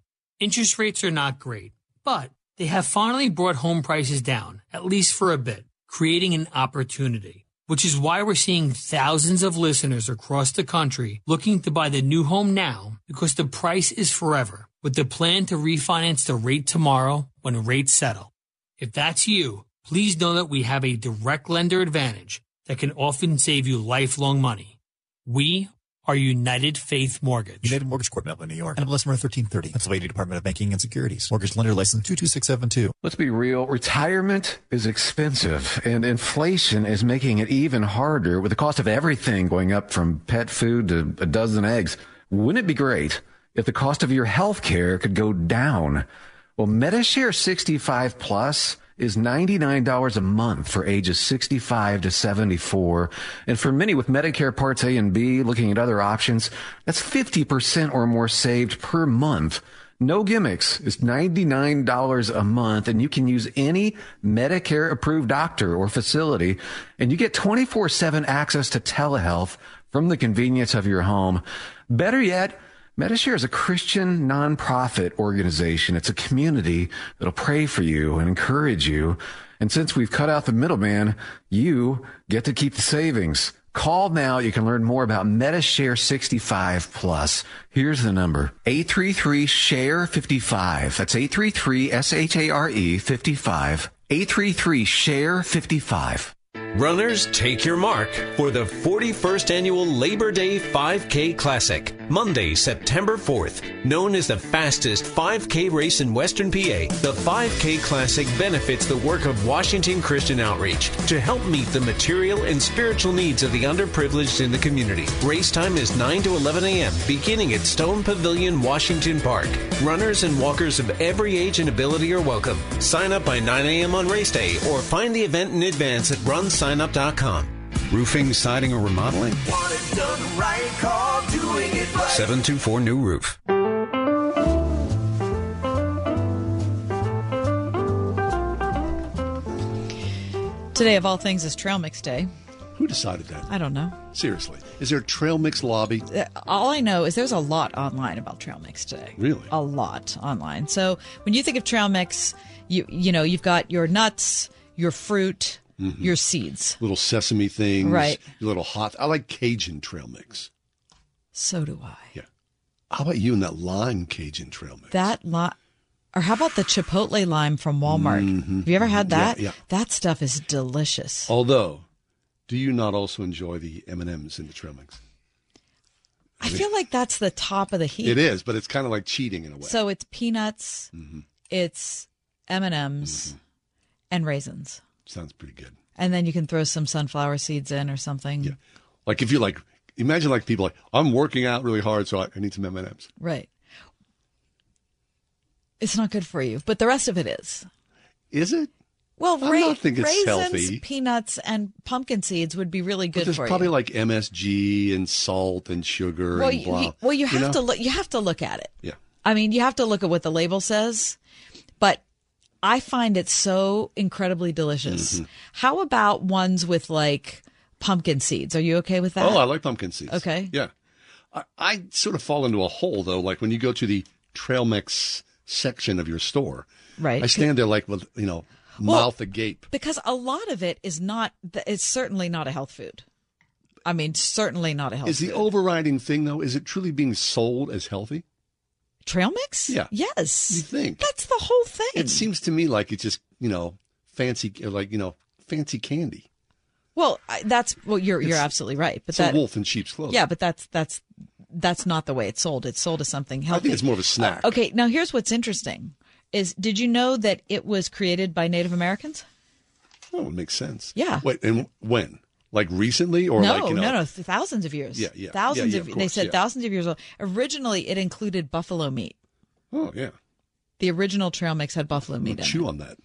Interest rates are not great, but they have finally brought home prices down, at least for a bit, creating an opportunity, which is why we're seeing thousands of listeners across the country looking to buy the new home now because the price is forever, with the plan to refinance the rate tomorrow when rates settle. If that's you, please know that we have a direct lender advantage that can often save you lifelong money. We are United Faith Mortgage. United Mortgage Corp, Melbourne, New York. NMLS number 1330. Pennsylvania Department of Banking and Securities. Mortgage lender license 22672. Let's be real. Retirement is expensive, and inflation is making it even harder with the cost of everything going up from pet food to a dozen eggs. Wouldn't it be great if the cost of your health care could go down? Well, MediShare 65 Plus is $99 a month for ages 65 to 74. And for many with Medicare Parts A and B, looking at other options, that's 50% or more saved per month. No gimmicks. It's $99 a month, and you can use any Medicare-approved doctor or facility, and you get 24/7 access to telehealth from the convenience of your home. Better yet, MediShare is a Christian nonprofit organization. It's a community that'll pray for you and encourage you. And since we've cut out the middleman, you get to keep the savings. Call now. You can learn more about MediShare 65 Plus. Here's the number, 833-SHARE-55. That's 833-SHARE-55. 833-SHARE-55. Runners, take your mark for the 41st Annual Labor Day 5K Classic, Monday, September 4th. Known as the fastest 5K race in Western PA, the 5K Classic benefits the work of Washington Christian Outreach to help meet the material and spiritual needs of the underprivileged in the community. Race time is 9 to 11 a.m., beginning at Stone Pavilion, Washington Park. Runners and walkers of every age and ability are welcome. Sign up by 9 a.m. on race day or find the event in advance at runsignup.com. Roofing, siding, or remodeling? Want it done right, call Doing It Right. 724 New Roof. Today, of all things, is trail mix day. Who decided that? I don't know. Seriously. Is there a trail mix lobby? All I know is there's a lot online about trail mix today. Really? A lot online. So when you think of trail mix, you know, you've got your nuts, your fruit, mm-hmm. your seeds. Little sesame things. Right. Little hot. I like Cajun trail mix. So do I. Yeah. How about you and that lime Cajun trail mix? That lime. Or how about the Chipotle lime from Walmart? Mm-hmm. Have you ever had that? Yeah. That stuff is delicious. Although, do you not also enjoy the M&Ms in the trail mix? I mean, feel like that's the top of the heap. It is, but it's kind of like cheating in a way. So it's peanuts, mm-hmm. it's M&Ms, mm-hmm. and raisins. Sounds pretty good. And then you can throw some sunflower seeds in or something. Yeah. Like if you like, imagine like people like, I'm working out really hard, so I need some M&Ms. Right. It's not good for you, but the rest of it is. Is it? Well, I don't think it's raisins, healthy. Peanuts, and pumpkin seeds would be really good for you. There's probably like MSG and salt and sugar and blah. Well, you have to look at it. Yeah. I mean, you have to look at what the label says, but I find it so incredibly delicious. Mm-hmm. How about ones with like pumpkin seeds? Are you okay with that? Oh, I like pumpkin seeds. Okay. Yeah. I sort of fall into a hole though. Like when you go to the trail mix section of your store, right? I stand there like with, you know, mouth agape. Because a lot of it is not, it's certainly not a health food. I mean, certainly not a health food. Is the overriding thing though, is it truly being sold as healthy? Trail mix? Yeah. Yes. You think? That's the whole thing. It seems to me like it's just, you know, fancy, like, you know, fancy candy. Well, you're absolutely right. But it's a wolf in sheep's clothes. Yeah, but that's not the way it's sold. It's sold as something healthy. I think it's more of a snack. Okay, now here's what's interesting is, did you know that it was created by Native Americans? Oh, it makes sense. Yeah. Wait, and when? Like recently or no, like, you know? No, thousands of years. Yeah, yeah. Thousands of course, they said thousands of years old. Originally, it included buffalo meat. Oh, yeah. The original trail mix had buffalo meat in it. Chew on that.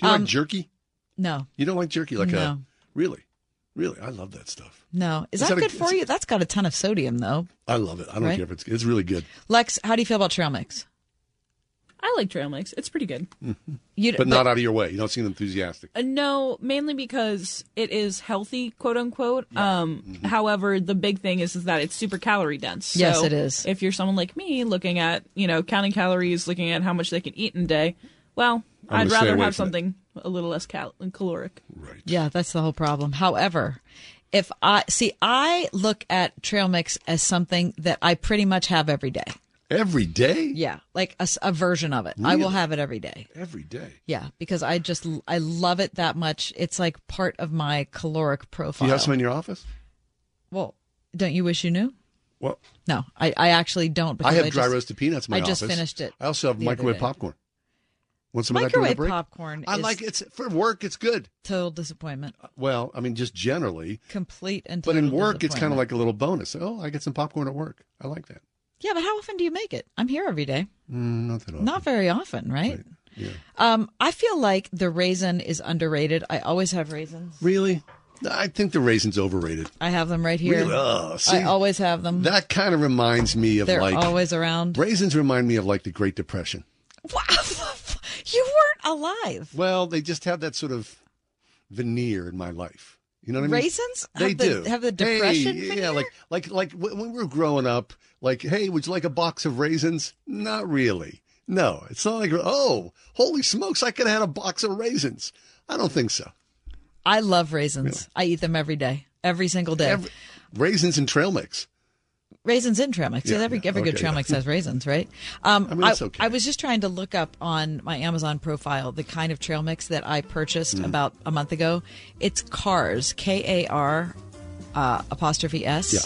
Do you like jerky? No. You don't like jerky? Like no. Really? Really? I love that stuff. No. Is that good for you? That's got a ton of sodium, though. I love it. I don't care if it's really good. Lex, how do you feel about trail mix? I like trail mix. It's pretty good. Mm-hmm. But not out of your way. You don't seem enthusiastic. No, mainly because it is healthy, quote unquote. Yeah. Mm-hmm. However, the big thing is that it's super calorie dense. So yes, it is. If you're someone like me looking at, you know, counting calories, looking at how much they can eat in a day, well, I'd rather have something a little less caloric. Right. Yeah, that's the whole problem. However, if I look at trail mix as something that I pretty much have every day. Every day? Yeah, like a version of it. Really? I will have it every day. Every day? Yeah, because I love it that much. It's like part of my caloric profile. Do you have some in your office? Well, don't you wish you knew? Well, no, I actually don't. Because I have dry roasted peanuts in my office. I just finished it. I also have microwave popcorn. Want some of that during the break? Microwave popcorn. I like it for work. It's good. Total disappointment. Well, I mean, just generally. Complete and total disappointment. But in work, it's kind of like a little bonus. Oh, I get some popcorn at work. I like that. Yeah, but how often do you make it? I'm here every day. Not that often. Not very often, right? Yeah. I feel like the raisin is underrated. I always have raisins. Really? I think the raisin's overrated. I have them right here. Really? Oh, see, I always have them. That kind of reminds me of they're always around. Raisins remind me of like the Great Depression. Wow. You weren't alive. Well, they just have that sort of veneer in my life. You know what I mean? Raisins? They do. Have the depression veneer? Yeah, like when we were growing up, like, hey, would you like a box of raisins? Not really. No, it's not like, oh, holy smokes, I could have had a box of raisins. I don't think so. I love raisins. Really? I eat them every day, every single day. Raisins and trail mix. Raisins in trail mix. Yeah, every good trail mix has raisins, right? I mean, it's okay. I was just trying to look up on my Amazon profile the kind of trail mix that I purchased about a month ago. It's Kars, K-A-R apostrophe S. Yeah.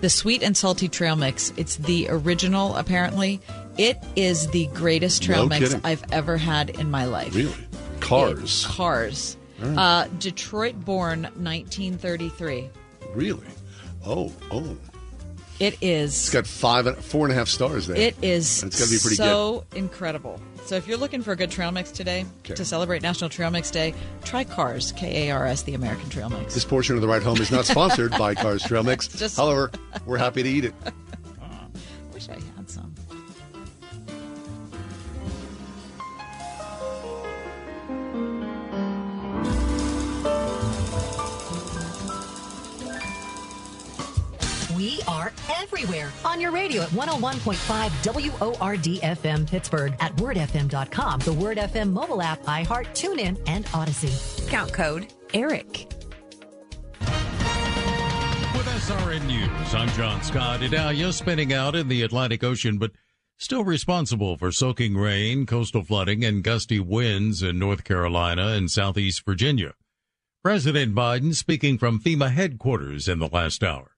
The sweet and salty trail mix. It's the original, apparently. It is the greatest trail mix I've ever had in my life. Really? Kars. Kars. Right. Detroit-born, 1933. Really? Oh. It is. It's got 4.5 stars there. It is. It's got to be pretty so good. Incredible. So if you're looking for a good trail mix today to celebrate National Trail Mix Day, try Kars, K-A-R-S, the American Trail Mix. This portion of The Ride Home is not sponsored by Kars Trail Mix. However, we're happy to eat it. Wish I had some. We are everywhere. On your radio at 101.5 WORD-FM Pittsburgh, at wordfm.com, the Word FM mobile app, iHeart, TuneIn, and Odyssey. Count code ERIC. With SRN News, I'm John Scott. Idalia spinning out in the Atlantic Ocean, but still responsible for soaking rain, coastal flooding, and gusty winds in North Carolina and southeast Virginia. President Biden speaking from FEMA headquarters in the last hour.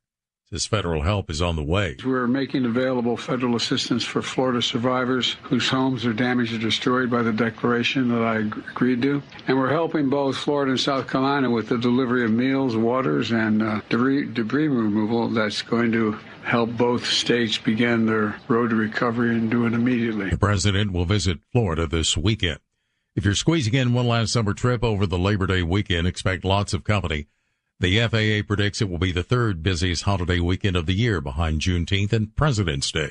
This federal help is on the way. We're making available federal assistance for Florida survivors whose homes are damaged or destroyed by the declaration that I agreed to. And we're helping both Florida and South Carolina with the delivery of meals, waters, and debris removal that's going to help both states begin their road to recovery and do it immediately. The president will visit Florida this weekend. If you're squeezing in one last summer trip over the Labor Day weekend, expect lots of company. The FAA predicts it will be the third busiest holiday weekend of the year behind Juneteenth and President's Day.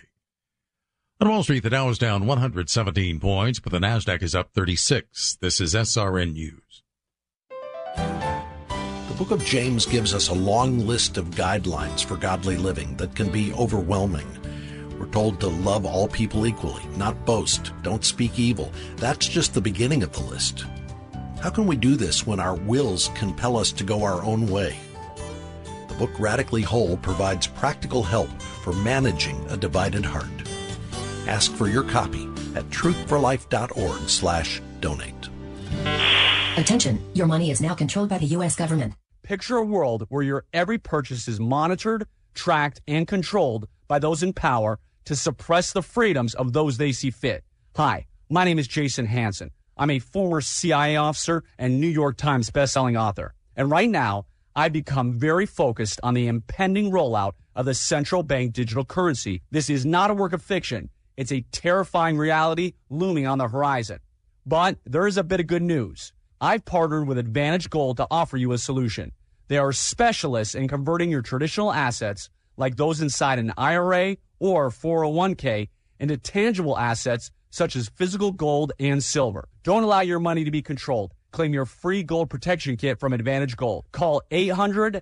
On Wall Street, the Dow is down 117 points, but the NASDAQ is up 36. This is SRN News. The Book of James gives us a long list of guidelines for godly living that can be overwhelming. We're told to love all people equally, not boast, don't speak evil. That's just the beginning of the list. How can we do this when our wills compel us to go our own way? The book Radically Whole provides practical help for managing a divided heart. Ask for your copy at truthforlife.org/donate. Attention, your money is now controlled by the U.S. government. Picture a world where your every purchase is monitored, tracked, and controlled by those in power to suppress the freedoms of those they see fit. Hi, my name is Jason Hansen. I'm a former CIA officer and New York Times bestselling author. And right now, I've become very focused on the impending rollout of the central bank digital currency. This is not a work of fiction. It's a terrifying reality looming on the horizon. But there is a bit of good news. I've partnered with Advantage Gold to offer you a solution. They are specialists in converting your traditional assets, like those inside an IRA or 401k, into tangible assets such as physical gold and silver. Don't allow your money to be controlled. Claim your free gold protection kit from Advantage Gold. Call 800-900-8000,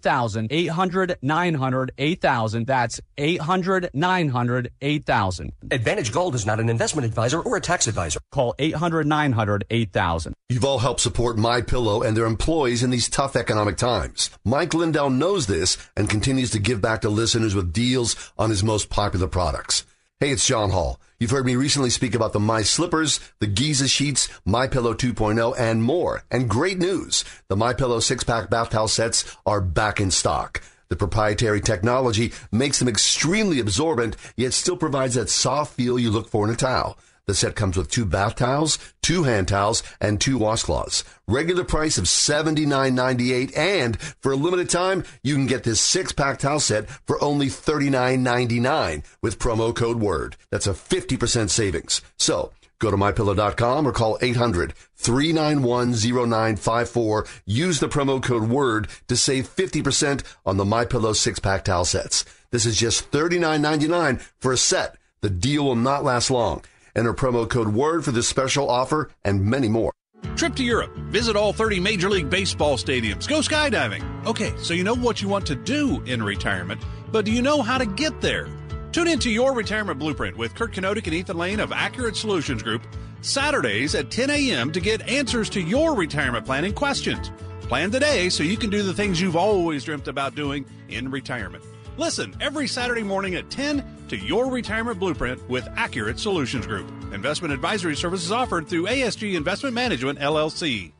800-900-8000. That's 800-900-8000. Advantage Gold is not an investment advisor or a tax advisor. Call 800-900-8000. You've all helped support MyPillow and their employees in these tough economic times. Mike Lindell knows this and continues to give back to listeners with deals on his most popular products. Hey, it's John Hall. You've heard me recently speak about the My Slippers, the Giza Sheets, MyPillow 2.0, and more. And great news, the MyPillow 6-pack bath towel sets are back in stock. The proprietary technology makes them extremely absorbent, yet still provides that soft feel you look for in a towel. The set comes with 2 bath towels, 2 hand towels, and 2 washcloths. Regular price of $79.98, and for a limited time, you can get this 6-pack towel set for only $39.99 with promo code WORD. That's a 50% savings. So Go to MyPillow.com or call 800-391-0954. Use the promo code WORD to save 50% on the MyPillow 6-pack towel sets. This is just $39.99 for a set. The deal will not last long. Enter promo code WORD for this special offer and many more. Trip to Europe. Visit all 30 Major League Baseball stadiums. Go skydiving. Okay, so you know what you want to do in retirement, but do you know how to get there? Tune into Your Retirement Blueprint with Kurt Knodick and Ethan Lane of Accurate Solutions Group Saturdays at 10 a.m. to get answers to your retirement planning questions. Plan today so you can do the things you've always dreamt about doing in retirement. Listen every Saturday morning at 10 to Your Retirement Blueprint with Accurate Solutions Group. Investment advisory services offered through ASG Investment Management, LLC.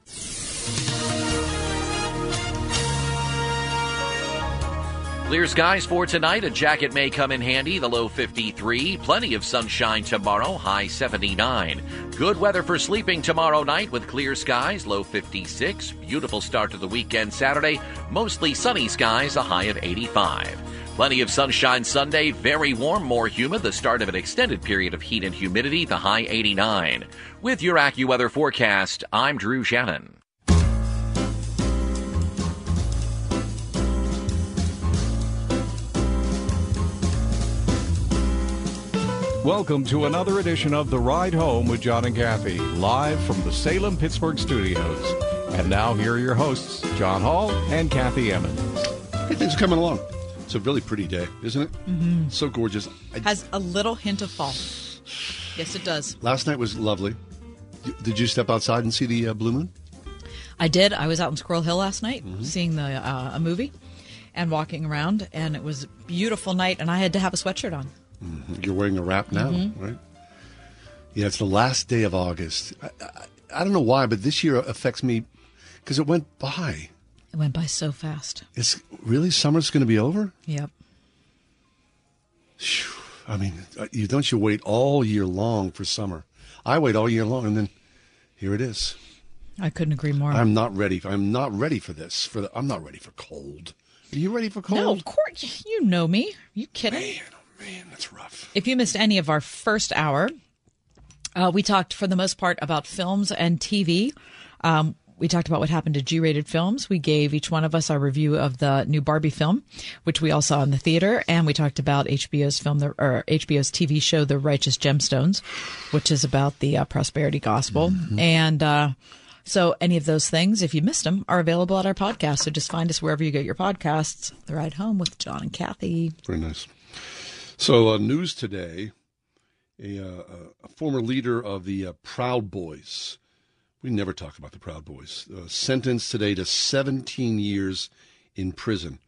Clear skies for tonight. A jacket may come in handy. The low 53. Plenty of sunshine tomorrow. High 79. Good weather for sleeping tomorrow night with clear skies. Low 56. Beautiful start to the weekend Saturday. Mostly sunny skies. A high of 85. Plenty of sunshine Sunday. Very warm, more humid. The start of an extended period of heat and humidity. The high 89. With your AccuWeather forecast, I'm Drew Shannon. Welcome to another edition of The Ride Home with John and Kathy, live from the Salem-Pittsburgh studios. And now here are your hosts, John Hall and Kathy Emmons. Everything's coming along. It's a really pretty day, isn't it? Mm-hmm. So gorgeous. Has a little hint of fall. Yes, it does. Last night was lovely. Did you step outside and see the blue moon? I did. I was out in Squirrel Hill last night seeing the a movie and walking around. And it was a beautiful night, and I had to have a sweatshirt on. You're wearing a wrap now, right? Yeah, it's the last day of August. I don't know why, but this year affects me because it went by. It went by so fast. It's really summer's going to be over? Yep. I mean, don't you wait all year long for summer? I wait all year long, and then here it is. I couldn't agree more. I'm not ready. I'm not ready for this. I'm not ready for cold. Are you ready for cold? No, of course. You know me. Are you kidding? Man, that's rough. If you missed any of our first hour, we talked for the most part about films and TV. We talked about what happened to G-rated films. We gave each one of us our review of the new Barbie film, which we all saw in the theater. And we talked about HBO's film, or HBO's TV show, The Righteous Gemstones, which is about the prosperity gospel. And so any of those things, if you missed them, are available at our podcast. So just find us wherever you get your podcasts. The Ride Home with John and Kathy. Very nice. So news today, a former leader of the Proud Boys, we never talk about the Proud Boys, sentenced today to 17 years in prison.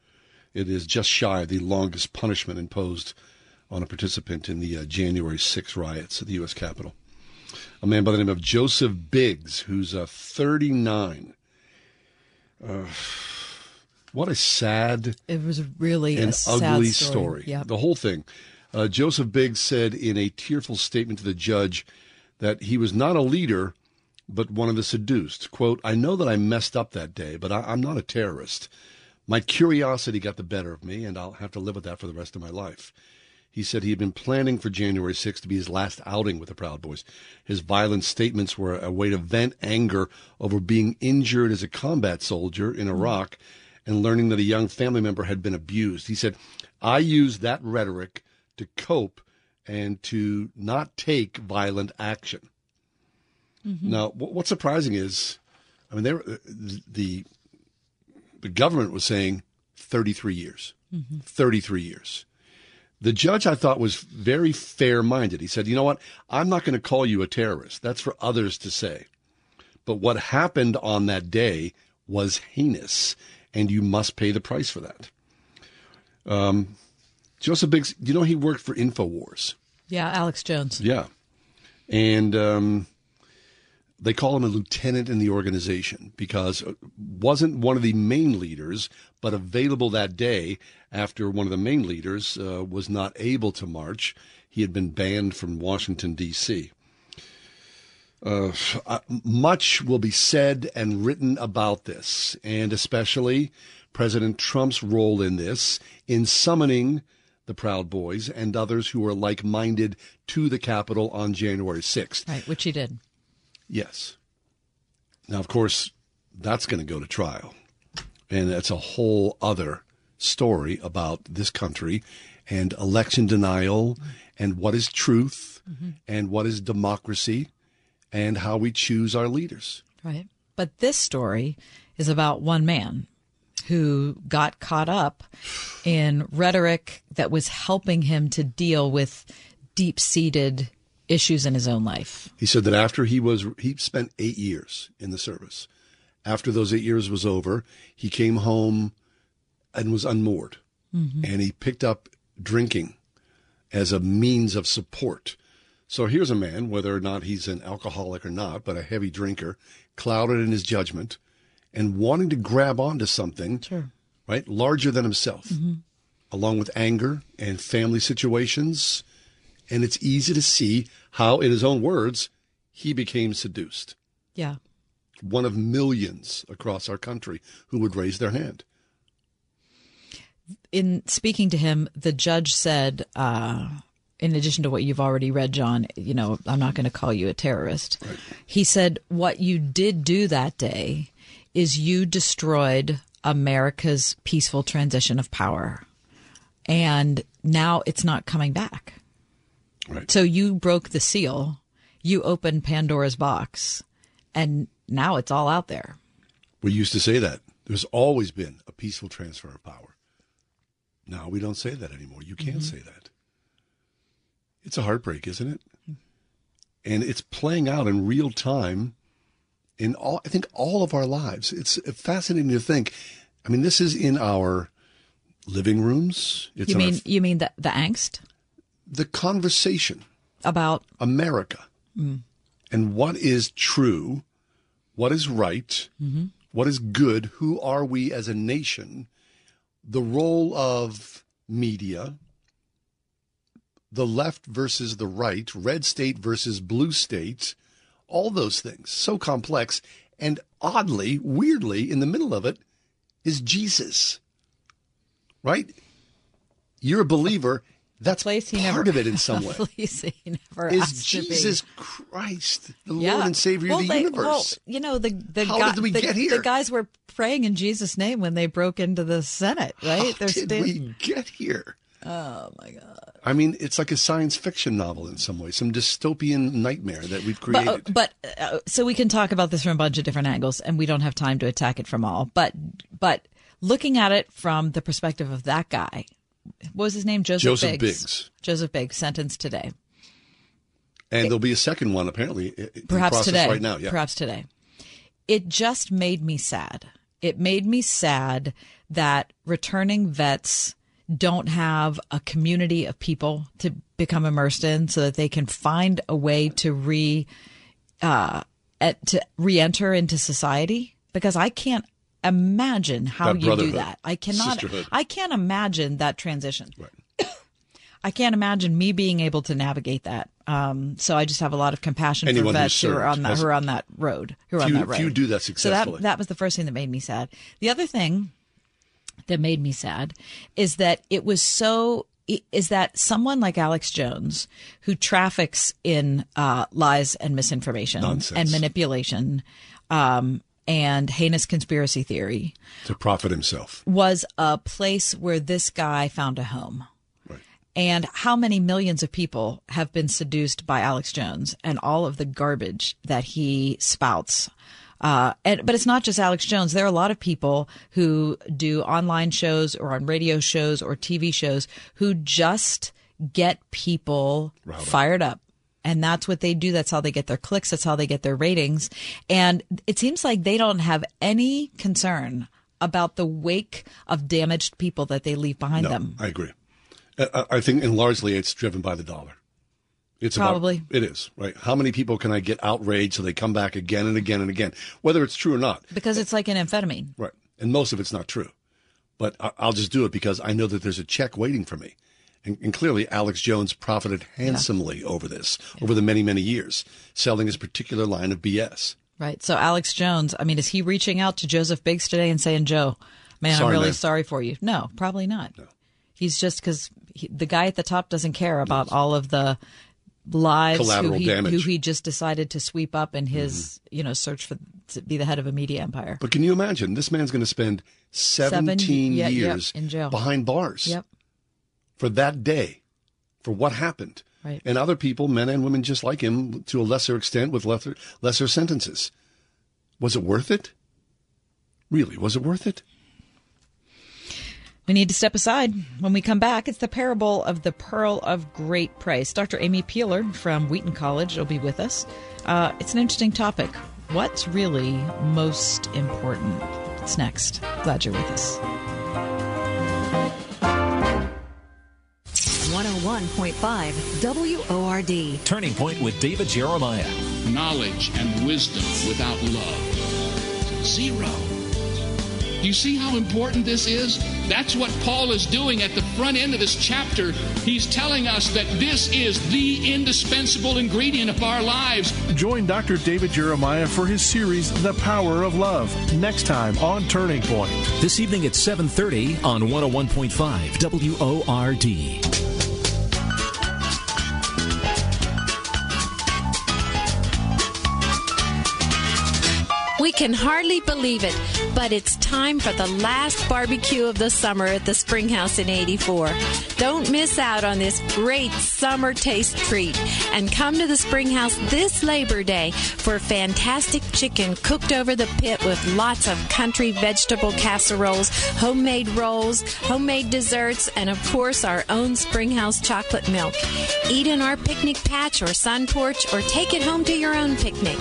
It is just shy of the longest punishment imposed on a participant in the January 6th riots at the U.S. Capitol. A man by the name of Joseph Biggs, who's 39. What a sad, it was really an ugly story. Yep. The whole thing. Joseph Biggs said in a tearful statement to the judge that he was not a leader, but one of the seduced. Quote, I know that I messed up that day, but I'm not a terrorist. My curiosity got the better of me, and I'll have to live with that for the rest of my life. He said he had been planning for January 6th to be his last outing with the Proud Boys. His violent statements were a way to vent anger over being injured as a combat soldier in Iraq and learning that a young family member had been abused. He said, I used that rhetoric to cope and to not take violent action. Now, what's surprising is, I mean, the government was saying 33 years, 33 years. The judge, I thought, was very fair-minded. He said, you know what? I'm not going to call you a terrorist. That's for others to say. But what happened on that day was heinous, and you must pay the price for that. Joseph Biggs, you know, he worked for InfoWars. Yeah, Alex Jones. Yeah. And they call him a lieutenant in the organization because wasn't one of the main leaders, but available that day after one of the main leaders was not able to march. He had been banned from Washington, D.C. Much will be said and written about this, and especially President Trump's role in this, in summoning the Proud Boys, and others who were like-minded to the Capitol on January 6th. Right, which he did. Yes. Now, of course, that's going to go to trial. And that's a whole other story about this country and election denial and what is truth and what is democracy and how we choose our leaders. Right. But this story is about one man who got caught up in rhetoric that was helping him to deal with deep-seated issues in his own life. He said that after he spent 8 years in the service. After those 8 years was over, he came home and was unmoored. And he picked up drinking as a means of support. So here's a man, whether or not he's an alcoholic or not, but a heavy drinker, clouded in his judgment and wanting to grab onto something, right, larger than himself, along with anger and family situations. And it's easy to see how, in his own words, he became seduced. Yeah. One of millions across our country who would raise their hand. In speaking to him, the judge said, in addition to what you've already read, John, you know, I'm not going to call you a terrorist. Right. He said, what you did do that day is you destroyed America's peaceful transition of power. And now it's not coming back. Right. So you broke the seal. You opened Pandora's box. And now it's all out there. We used to say that. There's always been a peaceful transfer of power. Now we don't say that anymore. You can't say that. It's a heartbreak, isn't it? And it's playing out in real time in all, I think, all of our lives. It's fascinating to think. I mean, this is in our living rooms. It's you mean the angst? The conversation. About? America. And what is true, what is right, what is good, who are we as a nation, the role of media, the left versus the right, red state versus blue state, all those things. So complex. And oddly, weirdly, in the middle of it is Jesus, right? You're a believer. That's place he part never, of it in some way. He never is Jesus Christ, the Lord and Savior of the universe. Well, you know, how did we get here? The guys were praying in Jesus' name when they broke into the Senate, right? How did we get here? Oh, my God. I mean, it's like a science fiction novel in some way, some dystopian nightmare that we've created. But so we can talk about this from a bunch of different angles, and we don't have time to attack it from all. But looking at it from the perspective of that guy, what was his name? Joseph Biggs. Joseph Biggs, sentenced today. And there'll be a second one, apparently, Perhaps today. It just made me sad. It made me sad that returning vets don't have a community of people to become immersed in so that they can find a way to re-enter into society. Because I can't imagine how you do that. I can't imagine that transition. Right. I can't imagine me being able to navigate that. So I just have a lot of compassion for vets who are on that road. Few do that successfully. So that was the first thing that made me sad. The other thing that made me sad is that someone like Alex Jones, who traffics in lies and misinformation, nonsense, and manipulation, and heinous conspiracy theory to profit himself, was a place where this guy found a home. Right. And how many millions of people have been seduced by Alex Jones and all of the garbage that he spouts? But it's not just Alex Jones. There are a lot of people who do online shows or on radio shows or TV shows who just get people fired up. And that's what they do. That's how they get their clicks. That's how they get their ratings. And it seems like they don't have any concern about the wake of damaged people that they leave behind them. I agree. I think, and largely it's driven by the dollar. It's probably. It is, right? How many people can I get outraged so they come back again and again and again, whether it's true or not? Because it's like an amphetamine. Right. And most of it's not true. But I'll just do it because I know that there's a check waiting for me. And clearly, Alex Jones profited handsomely over this, over the many, many years, selling his particular line of BS. Right. So Alex Jones, I mean, is he reaching out to Joseph Biggs today and saying, Joe, man, I'm really sorry for you? No, probably not. No. He's just because the guy at the top doesn't care about all of the lives who he just decided to sweep up in his search to be the head of a media empire. But can you imagine? This man's going to spend 17 years in jail, behind bars for that day, for what happened. Right. And other people, men and women just like him, to a lesser extent with lesser sentences. Was it worth it? Really, was it worth it? We need to step aside. When we come back, it's the parable of the pearl of great price. Dr. Amy Peeler from Wheaton College will be with us. It's an interesting topic. What's really most important? It's next. Glad you're with us. 101.5 WORD. Turning Point with David Jeremiah. Knowledge and wisdom without love. Zero. Do you see how important this is? That's what Paul is doing at the front end of this chapter. He's telling us that this is the indispensable ingredient of our lives. Join Dr. David Jeremiah for his series, The Power of Love, next time on Turning Point. This evening at 7:30 on 101.5 WORD. We can hardly believe it, but it's time for the last barbecue of the summer at the Springhouse in 84. Don't miss out on this great summer taste treat and come to the Springhouse this Labor Day for fantastic chicken cooked over the pit with lots of country vegetable casseroles, homemade rolls, homemade desserts, and of course our own Springhouse chocolate milk. Eat in our picnic patch or sun porch or take it home to your own picnic.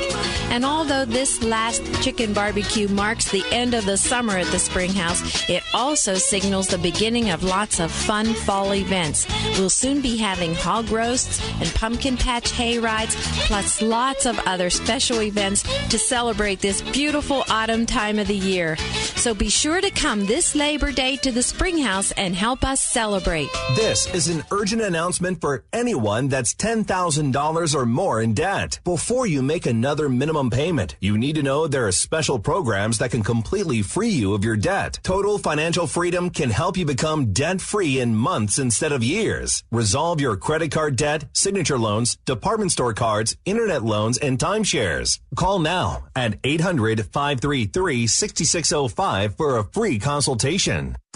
And although this last chicken barbecue marks the end of the summer at the Springhouse, it also signals the beginning of lots of fun fall events. We'll soon be having hog roasts and pumpkin patch hay rides, plus lots of other special events to celebrate this beautiful autumn time of the year. So be sure to come this Labor Day to the Springhouse and help us celebrate. This is an urgent announcement for anyone that's $10,000 or more in debt. Before you make another minimum payment, you need to know there are special programs that can completely free you of your debt. Total Financial Freedom can help you become debt-free in months instead of years. Resolve your credit card debt, signature loans, department store cards, internet loans, and timeshares. Call now at 800-533-6605 for a free consultation.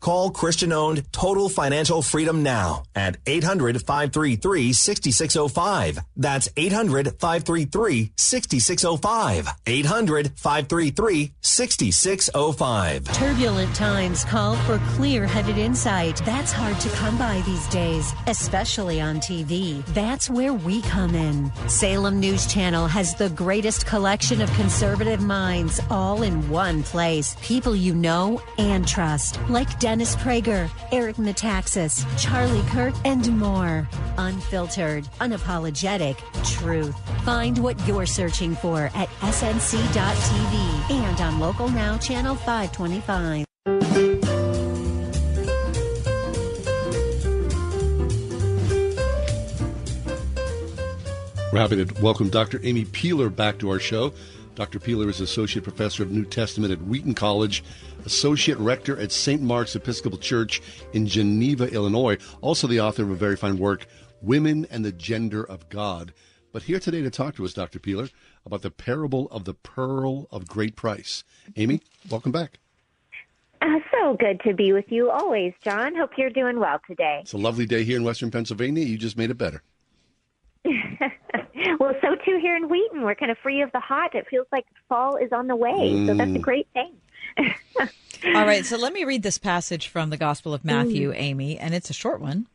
Call Christian-owned Total Financial Freedom now at 800-533-6605. That's 800-533-6605. 800-533-6605. Turbulent times call for clear-headed insight. That's hard to come by these days, especially on TV. That's where we come in. Salem News Channel has the greatest collection of conservative minds all in one place. People you know and trust, like Dennis Prager, Eric Metaxas, Charlie Kirk, and more. Unfiltered, unapologetic truth. Find what you're searching for at snc.tv and on Local Now, Channel 525. We're happy to welcome Dr. Amy Peeler back to our show. Dr. Peeler is Associate Professor of New Testament at Wheaton College, Associate Rector at St. Mark's Episcopal Church in Geneva, Illinois, also the author of a very fine work, Women and the Gender of God. But here today to talk to us, Dr. Peeler, about the parable of the pearl of great price. Amy, welcome back. So good to be with you always, John. Hope you're doing well today. It's a lovely day here in Western Pennsylvania. You just made it better. Well, so too here in Wheaton. We're kind of free of the hot. It feels like fall is on the way, so that's a great thing. All right, so let me read this passage from the Gospel of Matthew, Amy, and it's a short one.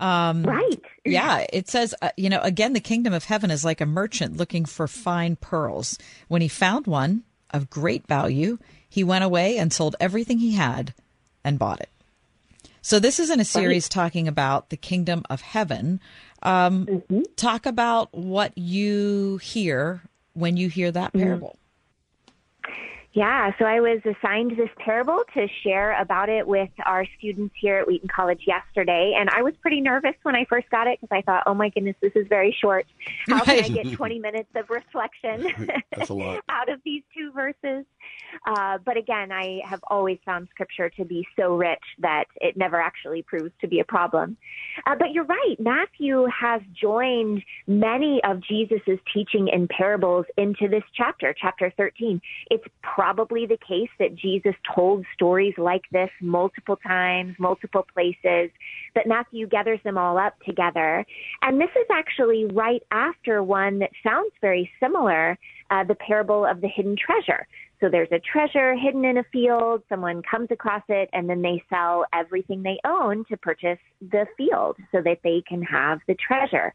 Right. Yeah, it says, again, the kingdom of heaven is like a merchant looking for fine pearls. When he found one of great value, he went away and sold everything he had and bought it. So this is in a series talking about the kingdom of heaven. Talk about what you hear when you hear that parable. Yeah, so I was assigned this parable to share about it with our students here at Wheaton College yesterday, and I was pretty nervous when I first got it because I thought, oh my goodness, this is very short. How can I get 20 minutes of reflection That's a lot. Out of these two verses? But again, I have always found Scripture to be so rich that it never actually proves to be a problem. But you're right, Matthew has joined many of Jesus's teaching and parables into this chapter, chapter 13. It's probably the case that Jesus told stories like this multiple times, multiple places, but Matthew gathers them all up together. And this is actually right after one that sounds very similar, the parable of the hidden treasure. So there's a treasure hidden in a field, someone comes across it, and then they sell everything they own to purchase the field so that they can have the treasure.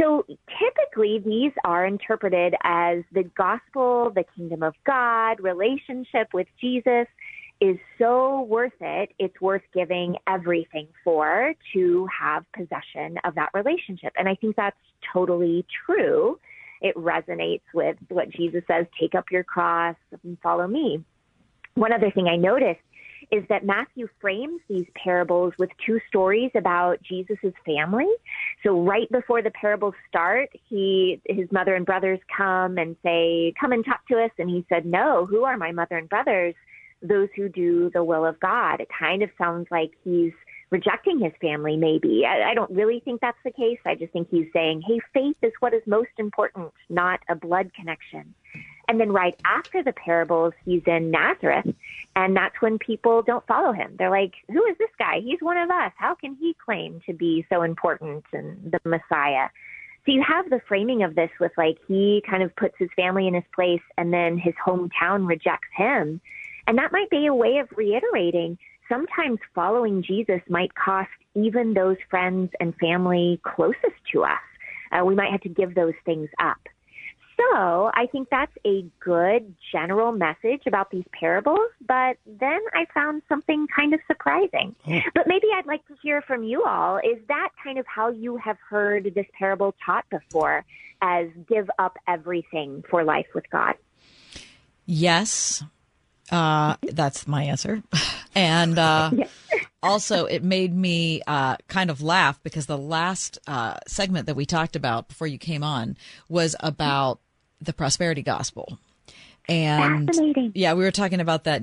So typically, these are interpreted as the gospel, the kingdom of God, relationship with Jesus is so worth it. It's worth giving everything for to have possession of that relationship. And I think that's totally true. It resonates with what Jesus says, take up your cross and follow me. One other thing I noticed is that Matthew frames these parables with two stories about Jesus's family. So right before the parables start, his mother and brothers come and say, come and talk to us. And he said, no, who are my mother and brothers? Those who do the will of God. It kind of sounds like he's rejecting his family, maybe. I don't really think that's the case. I just think he's saying, hey, faith is what is most important, not a blood connection. And then right after the parables, he's in Nazareth, and that's when people don't follow him. They're like, who is this guy? He's one of us. How can he claim to be so important and the Messiah? So you have the framing of this with, like, he kind of puts his family in his place, and then his hometown rejects him. And that might be a way of reiterating sometimes following Jesus might cost even those friends and family closest to us. We might have to give those things up. So I think that's a good general message about these parables, but then I found something kind of surprising. But maybe I'd like to hear from you all. Is that kind of how you have heard this parable taught before, as give up everything for life with God? Yes, that's my answer. And also it made me kind of laugh because the last segment that we talked about before you came on was about the prosperity gospel. And yeah, we were talking about the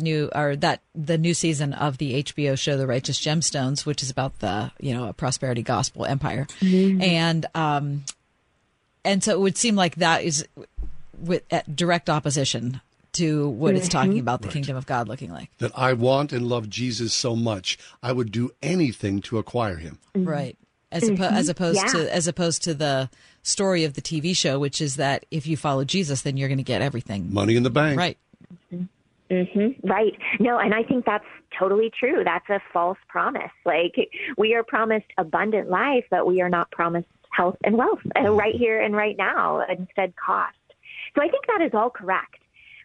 new season of the HBO show, The Righteous Gemstones, which is about the, a prosperity gospel empire. Mm-hmm. And so it would seem like that is at direct opposition to what it's talking about, the kingdom of God looking like. That I want and love Jesus so much, I would do anything to acquire him. Right. As opposed to the story of the TV show, which is that if you follow Jesus, then you're going to get everything. Money in the bank. Right. Mm-hmm. Right. No, and I think that's totally true. That's a false promise. Like, we are promised abundant life, but we are not promised health and wealth right here and right now, instead cost. So I think that is all correct.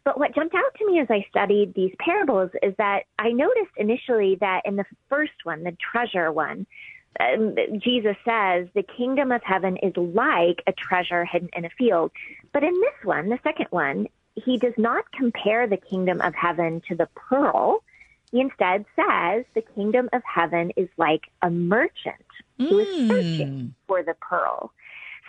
But what jumped out to me as I studied these parables is that I noticed initially that in the first one, the treasure one, Jesus says the kingdom of heaven is like a treasure hidden in a field. But in this one, the second one, he does not compare the kingdom of heaven to the pearl. He instead says the kingdom of heaven is like a merchant who is searching for the pearl.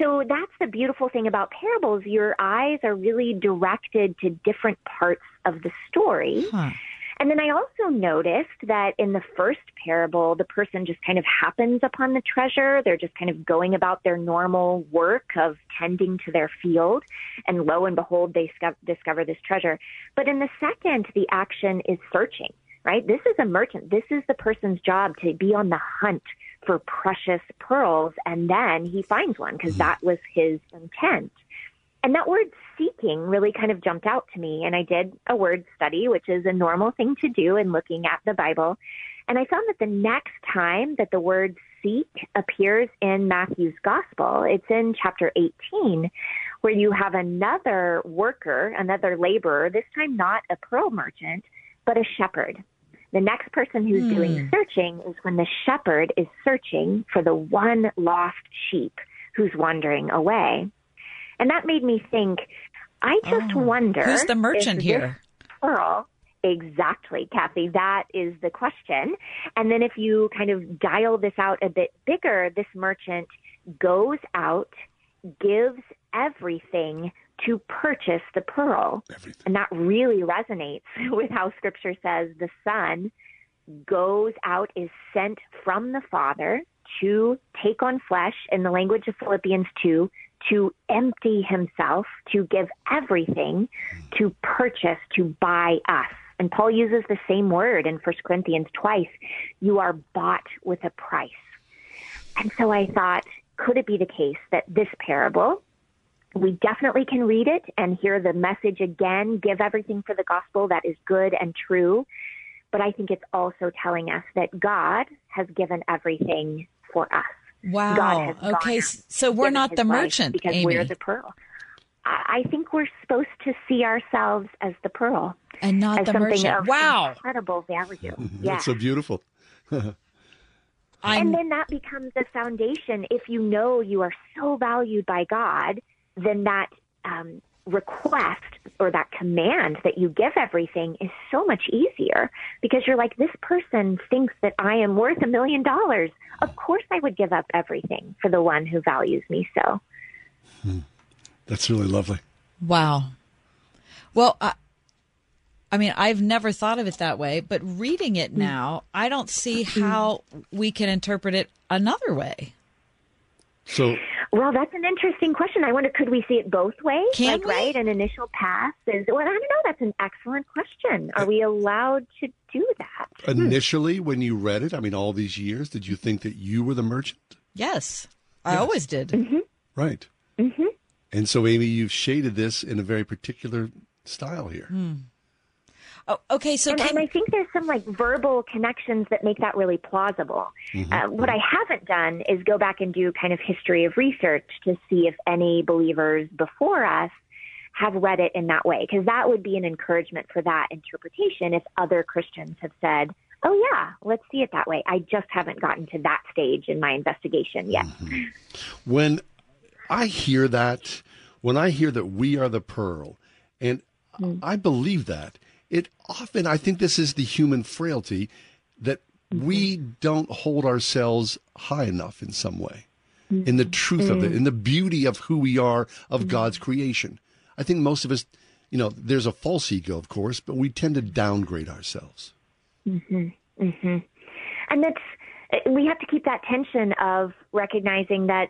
So that's the beautiful thing about parables. Your eyes are really directed to different parts of the story. Huh. And then I also noticed that in the first parable, the person just kind of happens upon the treasure. They're just kind of going about their normal work of tending to their field. And lo and behold, they discover this treasure. But in the second, the action is searching, right? This is a merchant. This is the person's job to be on the hunt for precious pearls, and then he finds one because that was his intent. And that word seeking really kind of jumped out to me, and I did a word study, which is a normal thing to do in looking at the Bible. And I found that the next time that the word seek appears in Matthew's gospel, it's in chapter 18, where you have another worker, another laborer, this time not a pearl merchant, but a shepherd. The next person who's doing searching is when the shepherd is searching for the one lost sheep who's wandering away. And that made me think, I just wonder. Who's the merchant here? plural? Exactly, Kathy. That is the question. And then if you kind of dial this out a bit bigger, this merchant goes out, gives everything to purchase the pearl. Everything. And that really resonates with how Scripture says the Son goes out, is sent from the Father to take on flesh, in the language of Philippians 2, to empty himself, to give everything, to purchase, to buy us. And Paul uses the same word in 1 Corinthians twice. You are bought with a price. And so I thought, could it be the case that this parable, we definitely can read it and hear the message again, give everything for the gospel that is good and true. But I think it's also telling us that God has given everything for us. Wow. God has so we're not the merchant, because Amy. We're the pearl. I think we're supposed to see ourselves as the pearl. And not as the merchant. Of wow. Incredible value. Yeah. That's so beautiful. And then that becomes the foundation. If you know you are so valued by God, then that request or that command that you give everything is so much easier, because you're like, this person thinks that I am worth $1 million. Of course I would give up everything for the one who values me so. That's really lovely. Wow. Well, I mean, I've never thought of it that way, but reading it now, I don't see how we can interpret it another way. So, well, that's an interesting question. I wonder, could we see it both ways? Can we? Right? An initial pass is, well, I don't know. That's an excellent question. Are we allowed to do that? Initially, when you read it, I mean, all these years, did you think that you were the merchant? Yes. I always did. Mm-hmm. Right. Mm-hmm. And so, Amy, you've shaded this in a very particular style here. Mm. Oh, okay, so and I think there's some like verbal connections that make that really plausible. Mm-hmm. What I haven't done is go back and do kind of history of research to see if any believers before us have read it in that way, because that would be an encouragement for that interpretation if other Christians have said, oh, yeah, let's see it that way. I just haven't gotten to that stage in my investigation yet. Mm-hmm. When I hear that, we are the pearl, and I believe that, it often, I think this is the human frailty that we don't hold ourselves high enough in some way, in the truth of it, in the beauty of who we are, of God's creation. I think most of us, you know, there's a false ego, of course, but we tend to downgrade ourselves. Mm-hmm. Mm-hmm. And that's, we have to keep that tension of recognizing that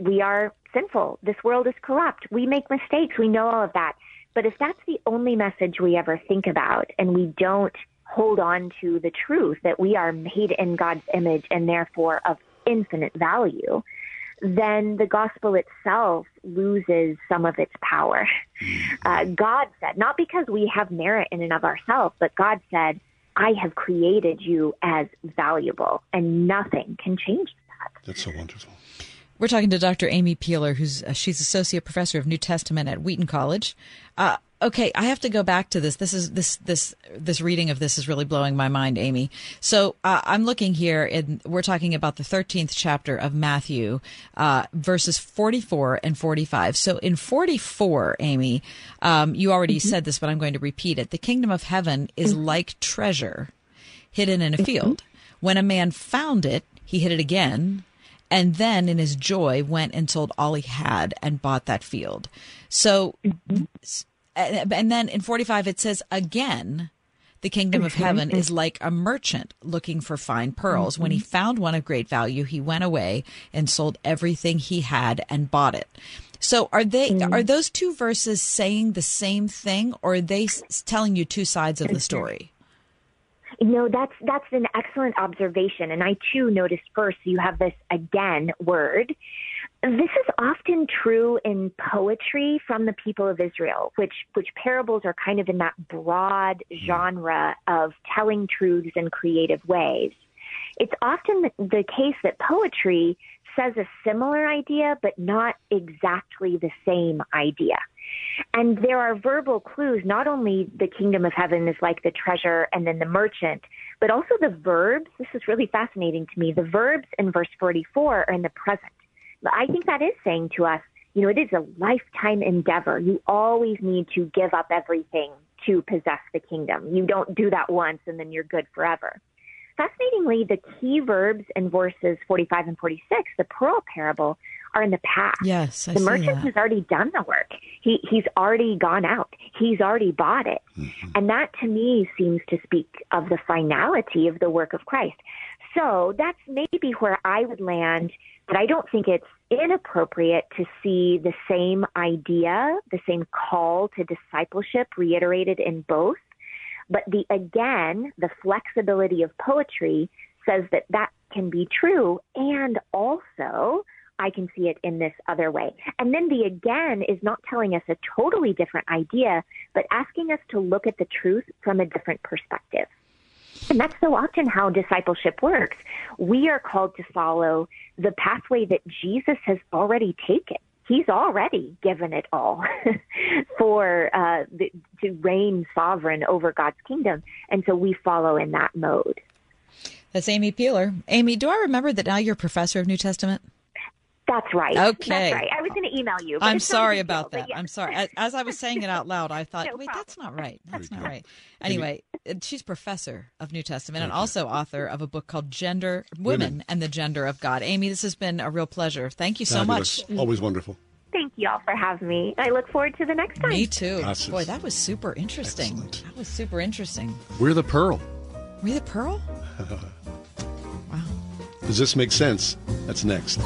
we are sinful. This world is corrupt. We make mistakes. We know all of that. But if that's the only message we ever think about, and we don't hold on to the truth that we are made in God's image and therefore of infinite value, then the gospel itself loses some of its power. God said, not because we have merit in and of ourselves, but God said, I have created you as valuable, and nothing can change that. That's so wonderful. We're talking to Dr. Amy Peeler, she's associate professor of New Testament at Wheaton College. Okay, I have to go back to this. This reading of this is really blowing my mind, Amy. So I'm looking here, and we're talking about the 13th chapter of Matthew, verses 44 and 45. So in 44, Amy, you already said this, but I'm going to repeat it. The kingdom of heaven is like treasure hidden in a field. When a man found it, he hid it again. And then in his joy went and sold all he had and bought that field. So, and then in 45, it says, again, the kingdom of heaven is like a merchant looking for fine pearls. When he found one of great value, he went away and sold everything he had and bought it. So are those two verses saying the same thing, or are they telling you two sides of the story? No, that's an excellent observation. And I, too, noticed first you have this again word. This is often true in poetry from the people of Israel, which parables are kind of in that broad genre of telling truths in creative ways. It's often the case that poetry says a similar idea, but not exactly the same idea. And there are verbal clues, not only the kingdom of heaven is like the treasure and then the merchant, but also the verbs. This is really fascinating to me. The verbs in verse 44 are in the present. I think that is saying to us, you know, it is a lifetime endeavor. You always need to give up everything to possess the kingdom. You don't do that once and then you're good forever. Fascinatingly, the key verbs in verses 45 and 46, the pearl parable, are in the past. Yes, I see that. The merchant has already done the work. He's already gone out. He's already bought it. Mm-hmm. And that, to me, seems to speak of the finality of the work of Christ. So that's maybe where I would land, but I don't think it's inappropriate to see the same idea, the same call to discipleship reiterated in both. But the flexibility of poetry says that that can be true, and also I can see it in this other way. And then the again is not telling us a totally different idea, but asking us to look at the truth from a different perspective. And that's so often how discipleship works. We are called to follow the pathway that Jesus has already taken. He's already given it all for to reign sovereign over God's kingdom. And so we follow in that mode. That's Amy Peeler. Amy, do I remember that now you're a professor of New Testament? That's right. Okay. That's right. I was going to email you. I'm sorry about that. Yes. I'm sorry. As I was saying it out loud, I thought, no problem. That's not right. That's not right. Anyway, she's professor of New Testament and also author of a book called Women and the Gender of God. Amy, this has been a real pleasure. Thank you so much. Always wonderful. Thank you all for having me. I look forward to the next time. Me too. Awesome. Boy, that was super interesting. Excellent. That was super interesting. We're the pearl. We're the pearl? Wow. Does this make sense? That's next.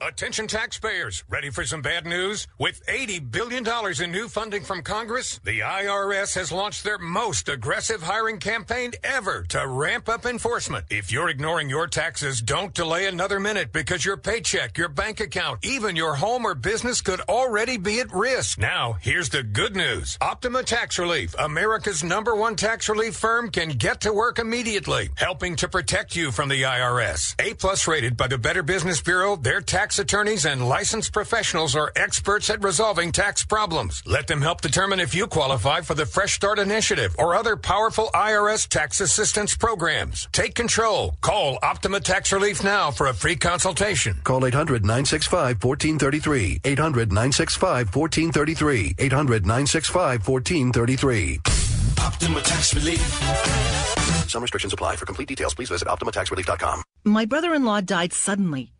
Attention taxpayers, ready for some bad news? With $80 billion in new funding from Congress, the IRS has launched their most aggressive hiring campaign ever to ramp up enforcement. If you're ignoring your taxes, don't delay another minute because your paycheck, your bank account, even your home or business could already be at risk. Now, here's the good news. Optima Tax Relief, America's #1 tax relief firm, can get to work immediately, helping to protect you from the IRS. A+ rated by the Better Business Bureau, their tax attorneys and licensed professionals are experts at resolving tax problems. Let them help determine if you qualify for the Fresh Start Initiative or other powerful IRS tax assistance programs. Take control. Call Optima Tax Relief now for a free consultation. Call 800-965-1433. 800-965-1433. 800-965-1433. Optima Tax Relief. Some restrictions apply. For complete details, please visit OptimaTaxRelief.com. My brother-in-law died suddenly.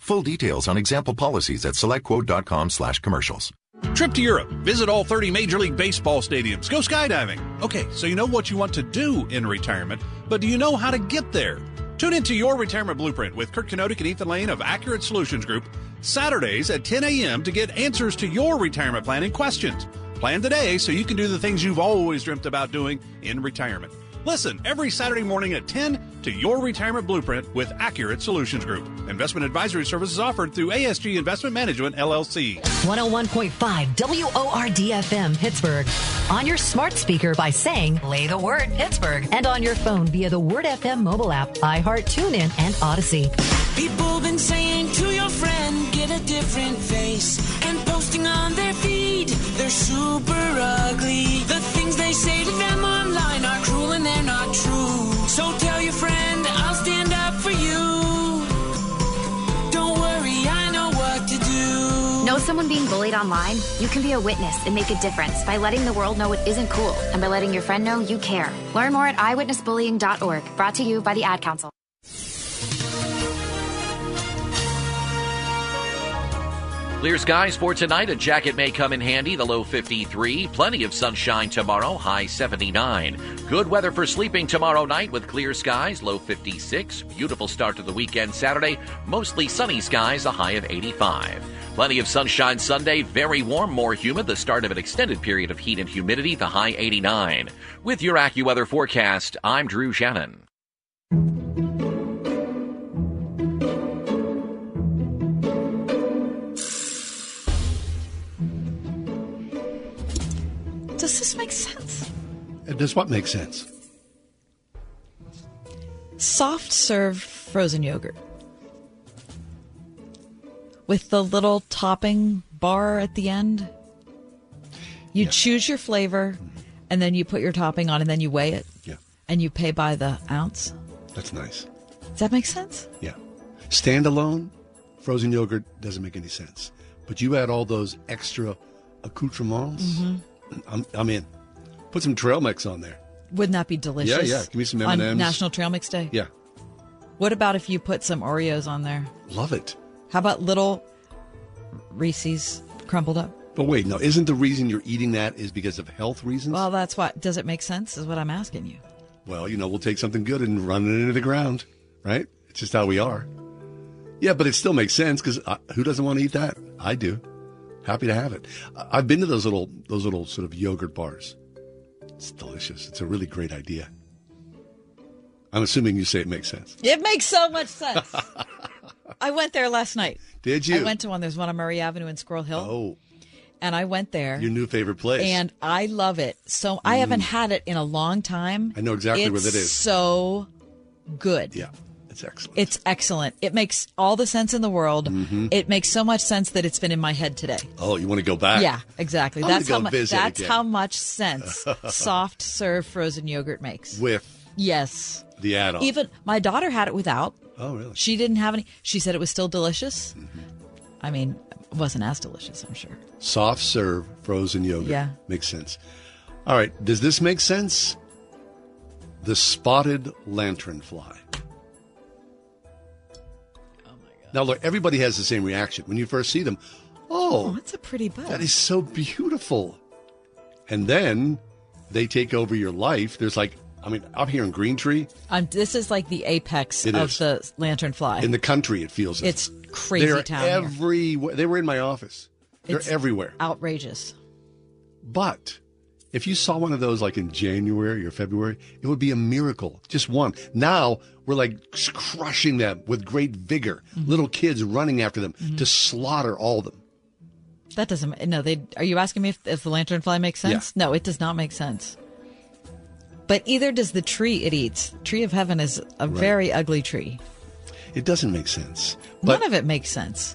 Full details on example policies at selectquote.com/commercials. Trip to Europe. Visit all 30 Major League Baseball stadiums. Go skydiving. Okay, so you know what you want to do in retirement, but do you know how to get there? Tune into Your Retirement Blueprint with Kurt Knodick and Ethan Lane of Accurate Solutions Group, Saturdays at 10 a.m. to get answers to your retirement planning questions. Plan today so you can do the things you've always dreamt about doing in retirement. Listen every Saturday morning at 10 to Your Retirement Blueprint with Accurate Solutions Group. Investment advisory services offered through ASG Investment Management, LLC. 101.5 WORD-FM Pittsburgh. On your smart speaker by saying, play the word Pittsburgh. And on your phone via the Word FM mobile app, iHeart, TuneIn, and Odyssey. People been saying to your friend, get a different face. And posting on their feed, they're super ugly. The things they say to them online are cruel and they're not true. So tell your friend, I'll stand up for you. Don't worry, I know what to do. Know someone being bullied online? You can be a witness and make a difference by letting the world know it isn't cool and by letting your friend know you care. Learn more at eyewitnessbullying.org. Brought to you by the Ad Council. Clear skies for tonight. A jacket may come in handy. The low 53. Plenty of sunshine tomorrow. High 79. Good weather for sleeping tomorrow night with clear skies. Low 56. Beautiful start to the weekend Saturday. Mostly sunny skies. A high of 85. Plenty of sunshine Sunday. Very warm, more humid. The start of an extended period of heat and humidity. The high 89. With your AccuWeather forecast, I'm Drew Shannon. Does this make sense? Does what make sense? Soft serve frozen yogurt with the little topping bar at the end. You choose your flavor, and then you put your topping on, and then you weigh it. Yeah. And you pay by the ounce. That's nice. Does that make sense? Yeah. Standalone, frozen yogurt doesn't make any sense. But you add all those extra accoutrements. Mm-hmm. I'm in. Put some trail mix on there. Wouldn't that be delicious? Yeah, yeah. Give me some M&Ms. On National Trail Mix Day? Yeah. What about if you put some Oreos on there? Love it. How about little Reese's crumbled up? But wait, no. Isn't the reason you're eating that is because of health reasons? Well, that's what. Does it make sense is what I'm asking you. Well, you know, we'll take something good and run it into the ground, right? It's just how we are. Yeah, but it still makes sense because who doesn't want to eat that? I do. Happy to have it. I've been to those little sort of yogurt bars. It's delicious. It's a really great idea. I'm assuming you say it makes sense. It makes so much sense. I went there last night. Did you? I went to one. There's one on Murray Avenue in Squirrel Hill. Oh. And I went there. Your new favorite place. And I love it. So I haven't had it in a long time. I know exactly what it is. So good. Yeah. It's excellent. It's excellent. It makes all the sense in the world. Mm-hmm. It makes so much sense that it's been in my head today. Oh, you want to go back? Yeah, exactly. That's how much sense soft serve frozen yogurt makes. With? Yes. The add-on. Even my daughter had it without. Oh, really? She didn't have any. She said it was still delicious. Mm-hmm. I mean, it wasn't as delicious, I'm sure. Soft serve frozen yogurt. Yeah. Makes sense. All right. Does this make sense? The spotted lanternfly. Now, look, everybody has the same reaction. When you first see them, oh, that's a pretty bug. That is so beautiful. And then they take over your life. There's like, I mean, I'm here in Green Tree. This is like the apex of the lanternfly. In the country, it feels. It's crazy town. They were in my office. They're everywhere. Outrageous. But if you saw one of those like in January or February, it would be a miracle. Just one. Now we're like crushing them with great vigor. Mm-hmm. Little kids running after them to slaughter all of them. That doesn't. No, they. Are you asking me if the lanternfly makes sense? Yeah. No, it does not make sense. But either does the tree it eats. Tree of Heaven is a very ugly tree. It doesn't make sense. None of it makes sense.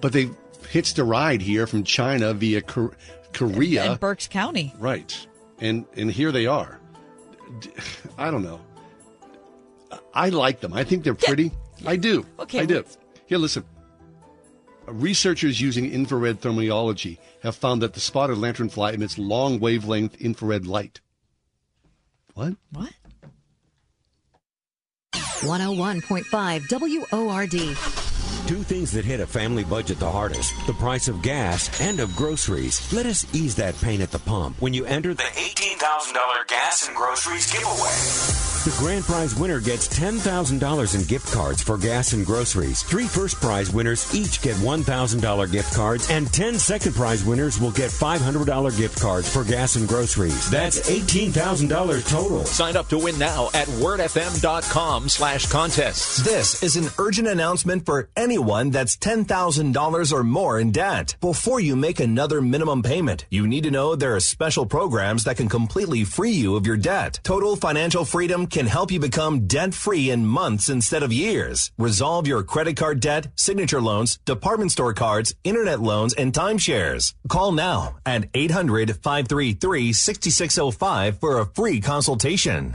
But they hitched a ride here from China via Korea. And Berks County. Right. And here they are. I don't know. I like them. I think they're pretty. Yeah. I do. Okay. I do. Here, listen. Researchers using infrared thermology have found that the spotted lanternfly emits long wavelength infrared light. What? 101.5 WORD. Two things that hit a family budget the hardest, the price of gas and of groceries. Let us ease that pain at the pump when you enter the $18,000 gas and groceries giveaway. The grand prize winner gets $10,000 in gift cards for gas and groceries. 3 first prize winners each get $1,000 gift cards, and 10 second prize winners will get $500 gift cards for gas and groceries. That's $18,000 total. Sign up to win now at wordfm.com/contests. This is an urgent announcement for anyone that's $10,000 or more in debt. Before you make another minimum payment, you need to know there are special programs that can completely free you of your debt. Total Financial Freedom can help you become debt-free in months instead of years. Resolve your credit card debt, signature loans, department store cards, internet loans, and timeshares. Call now at 800-533-6605 for a free consultation.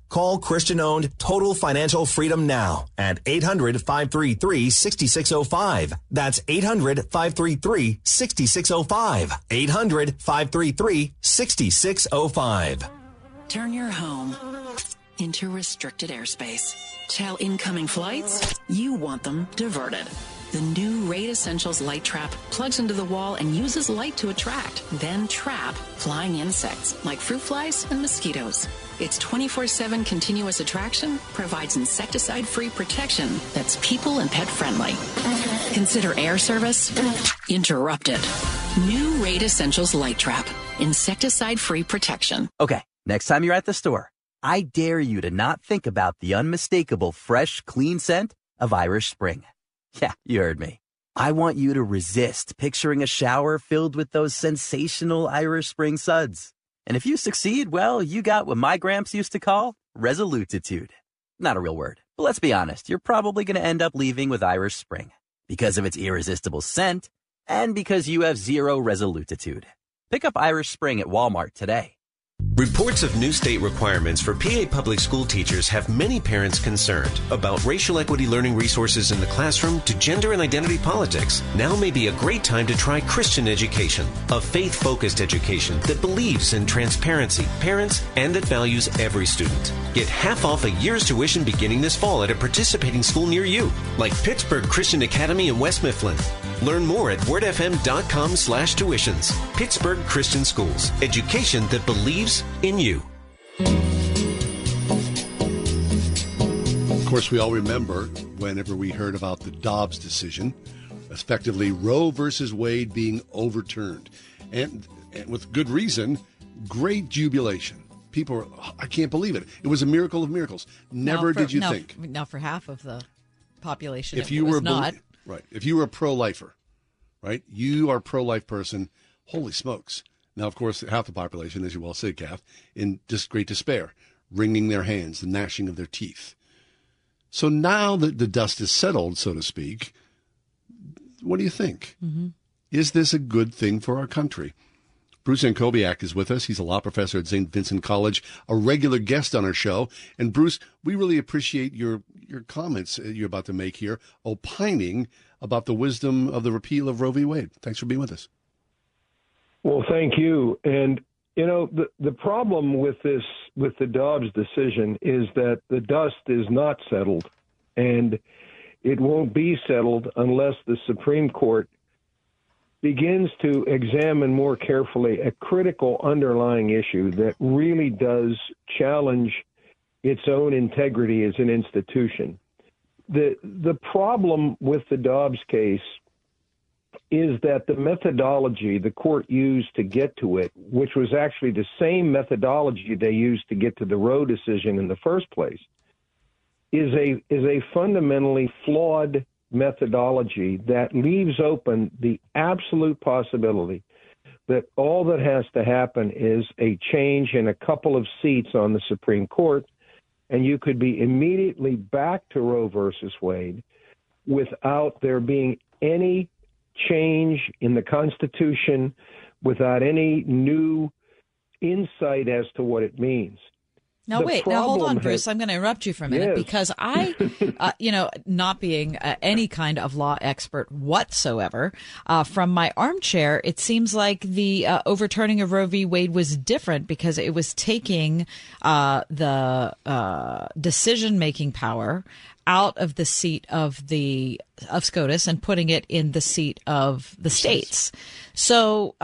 Call Christian-owned Total Financial Freedom now at 800-533-6605. That's 800-533-6605. 800-533-6605. Turn your home into restricted airspace. Tell incoming flights you want them diverted. The new Raid Essentials light trap plugs into the wall and uses light to attract, then trap flying insects like fruit flies and mosquitoes. Its 24/7 continuous attraction provides insecticide-free protection that's people and pet friendly. Consider air service interrupted. New Raid Essentials light trap. Insecticide-free protection. Okay, next time you're at the store, I dare you to not think about the unmistakable fresh, clean scent of Irish Spring. Yeah, you heard me. I want you to resist picturing a shower filled with those sensational Irish Spring suds. And if you succeed, well, you got what my gramps used to call resolutitude. Not a real word, but let's be honest. You're probably going to end up leaving with Irish Spring because of its irresistible scent and because you have zero resolutitude. Pick up Irish Spring at Walmart today. Reports of new state requirements for PA public school teachers have many parents concerned about racial equity learning resources in the classroom to gender and identity politics. Now may be a great time to try Christian education, a faith-focused education that believes in transparency, parents, and that values every student. Get half off a year's tuition beginning this fall at a participating school near you, like Pittsburgh Christian Academy in West Mifflin. Learn more at wordfm.com/tuitions. Pittsburgh Christian Schools, education that believes in you. Of course, we all remember whenever we heard about the Dobbs decision, effectively Roe versus Wade being overturned. And with good reason, great jubilation. People were, I can't believe it. It was a miracle of miracles. Never did you think. Now for half of the population, if you were not. Right. If you were a pro-lifer, right, you are a pro-life person, holy smokes. Now, of course, half the population, as you well said, Kath, in just great despair, wringing their hands, the gnashing of their teeth. So now that the dust is settled, so to speak, what do you think? Mm-hmm. Is this a good thing for our country? Bruce Antkowiak is with us. He's a law professor at St. Vincent College, a regular guest on our show. And, Bruce, we really appreciate your comments you're about to make here, opining about the wisdom of the repeal of Roe v. Wade. Thanks for being with us. Well, thank you. And, you know, the problem with this, with the Dobbs decision, is that the dust is not settled. And it won't be settled unless the Supreme Court begins to examine more carefully a critical underlying issue that really does challenge its own integrity as an institution. The problem with the Dobbs case is that the methodology the court used to get to it, which was actually the same methodology they used to get to the Roe decision in the first place, is a fundamentally flawed methodology that leaves open the absolute possibility that all that has to happen is a change in a couple of seats on the Supreme Court, and you could be immediately back to Roe versus Wade without there being any change in the Constitution, without any new insight as to what it means. Now, hold on, Bruce. I'm going to interrupt you for a minute because I, not being any kind of law expert whatsoever, from my armchair, it seems like the overturning of Roe v. Wade was different because it was taking the decision-making power out of the seat of SCOTUS and putting it in the seat of the states. So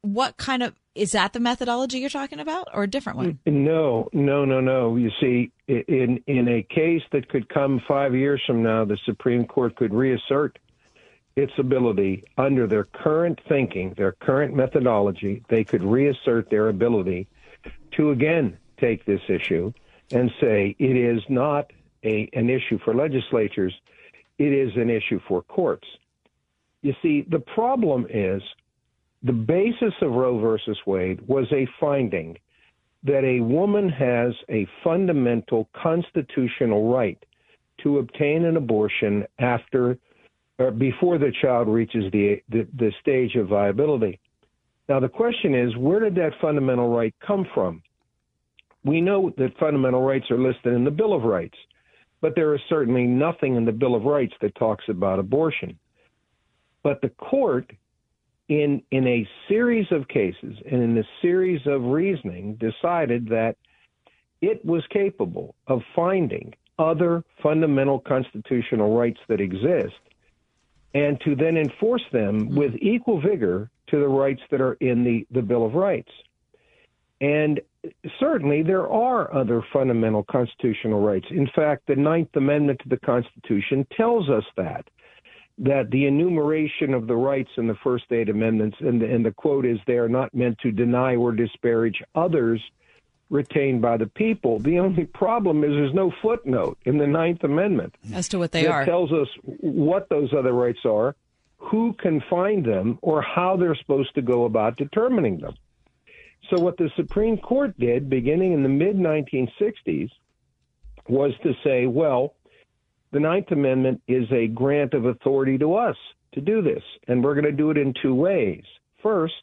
what kind of... Is that the methodology you're talking about or a different one? No. You see, in a case that could come 5 years from now, the Supreme Court could reassert its ability under their current thinking, their current methodology. They could reassert their ability to, again, take this issue and say it is not an issue for legislatures. It is an issue for courts. You see, the problem is, the basis of Roe versus Wade was a finding that a woman has a fundamental constitutional right to obtain an abortion after or before the child reaches the stage of viability. Now, the question is, where did that fundamental right come from? We know that fundamental rights are listed in the Bill of Rights, but there is certainly nothing in the Bill of Rights that talks about abortion. But the court, in a series of cases and in a series of reasoning, decided that it was capable of finding other fundamental constitutional rights that exist and to then enforce them with equal vigor to the rights that are in the Bill of Rights. And certainly there are other fundamental constitutional rights. In fact, the Ninth Amendment to the Constitution tells us that the enumeration of the rights in the first 8 amendments, and the quote is, they are not meant to deny or disparage others retained by the people. The only problem is there's no footnote in the Ninth Amendment as to what they are. It tells us what those other rights are, who can find them, or how they're supposed to go about determining them. So what the Supreme Court did, beginning in the mid-1960s, was to say, well, the Ninth Amendment is a grant of authority to us to do this, and we're going to do it in 2 ways. First,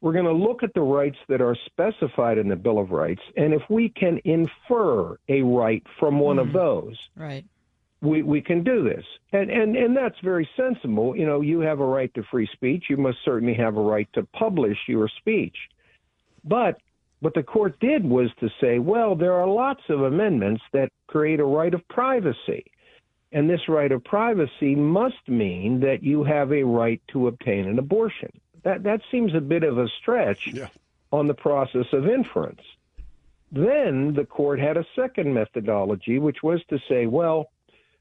we're going to look at the rights that are specified in the Bill of Rights, and if we can infer a right from one of those, right, we can do this. And that's very sensible. You know, you have a right to free speech. You must certainly have a right to publish your speech. But what the court did was to say, well, there are lots of amendments that create a right of privacy, and this right of privacy must mean that you have a right to obtain an abortion. That seems a bit of a stretch on the process of inference. Then the court had a second methodology, which was to say, well,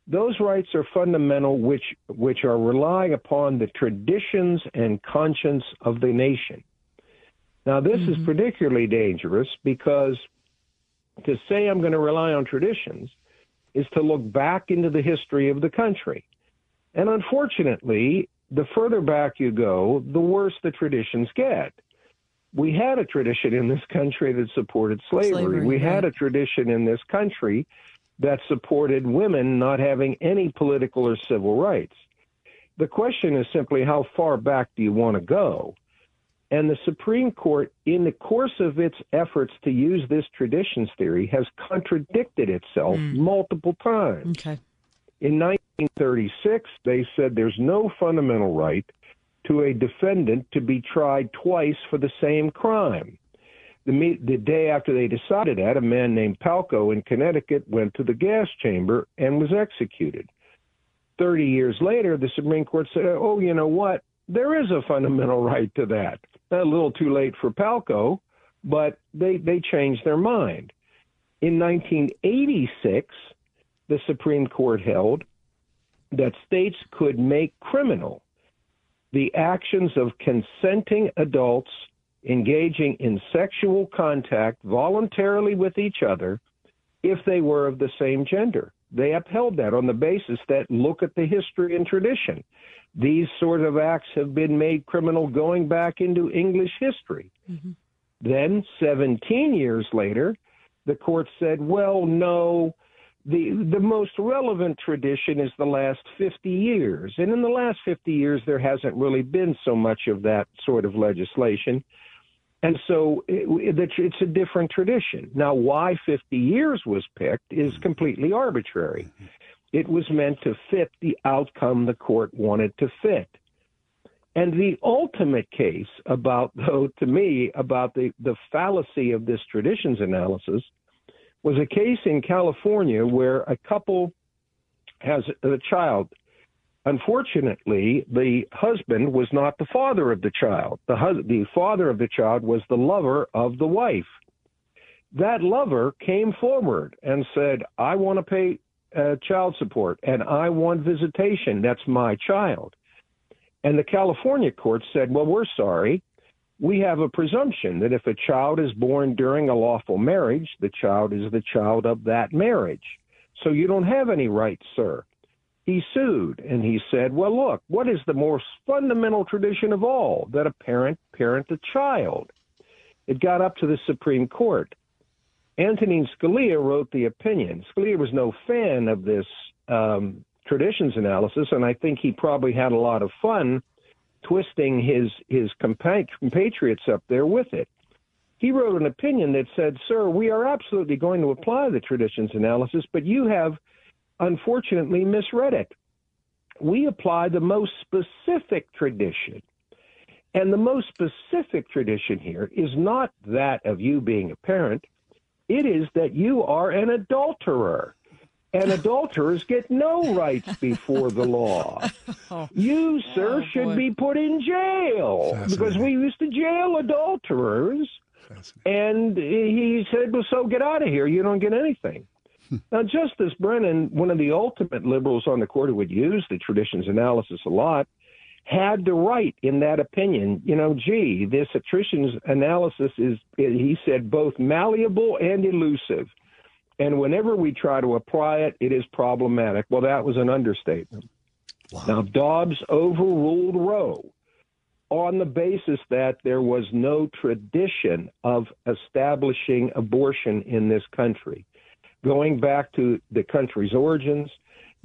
those rights are fundamental, which are relying upon the traditions and conscience of the nation. Now, this is particularly dangerous because to say I'm going to rely on traditions is to look back into the history of the country. And unfortunately, the further back you go, the worse the traditions get. We had a tradition in this country that supported slavery. We had a tradition in this country that supported women not having any political or civil rights. The question is simply, how far back do you want to go? And the Supreme Court, in the course of its efforts to use this traditions theory, has contradicted itself multiple times. Okay. In 1936, they said there's no fundamental right to a defendant to be tried twice for the same crime. The day after they decided that, a man named Palco in Connecticut went to the gas chamber and was executed. 30 years later, the Supreme Court said, oh, you know what? There is a fundamental right to that. A little too late for Palco, but they changed their mind. In 1986, the Supreme Court held that states could make criminal the actions of consenting adults engaging in sexual contact voluntarily with each other if they were of the same gender. They upheld that on the basis that, look at the history and tradition. These sort of acts have been made criminal going back into English history. Then 17 years later, the court said, well, no, the most relevant tradition is the last 50 years. And in the last 50 years, there hasn't really been so much of that sort of legislation. And so it's a different tradition. Now, why 50 years was picked is completely arbitrary. It was meant to fit the outcome the court wanted to fit. And the ultimate case about the fallacy of this traditions analysis was a case in California where a couple has a child. Unfortunately, the husband was not the father of the child. The father of the child was the lover of the wife. That lover came forward and said, I want to pay child support and I want visitation. That's my child. And the California court said, well, we're sorry. We have a presumption that if a child is born during a lawful marriage, the child is the child of that marriage. So you don't have any rights, sir. He sued, and he said, well, look, what is the most fundamental tradition of all, that a parent a child? It got up to the Supreme Court. Antonin Scalia wrote the opinion. Scalia was no fan of this traditions analysis, and I think he probably had a lot of fun twisting his compatriots up there with it. He wrote an opinion that said, sir, we are absolutely going to apply the traditions analysis, but you have unfortunately misread it. We apply the most specific tradition. And the most specific tradition here is not that of you being a parent. It is that you are an adulterer. And adulterers get no rights before the law. You, sir, should be put in jail because we used to jail adulterers. And he said, well, so get out of here. You don't get anything. Now, Justice Brennan, one of the ultimate liberals on the court who would use the traditions analysis a lot, had the right in that opinion. You know, gee, this traditions analysis is, he said, both malleable and elusive. And whenever we try to apply it, it is problematic. Well, that was an understatement. Wow. Now, Dobbs overruled Roe on the basis that there was no tradition of establishing abortion in this country. Going back to the country's origins,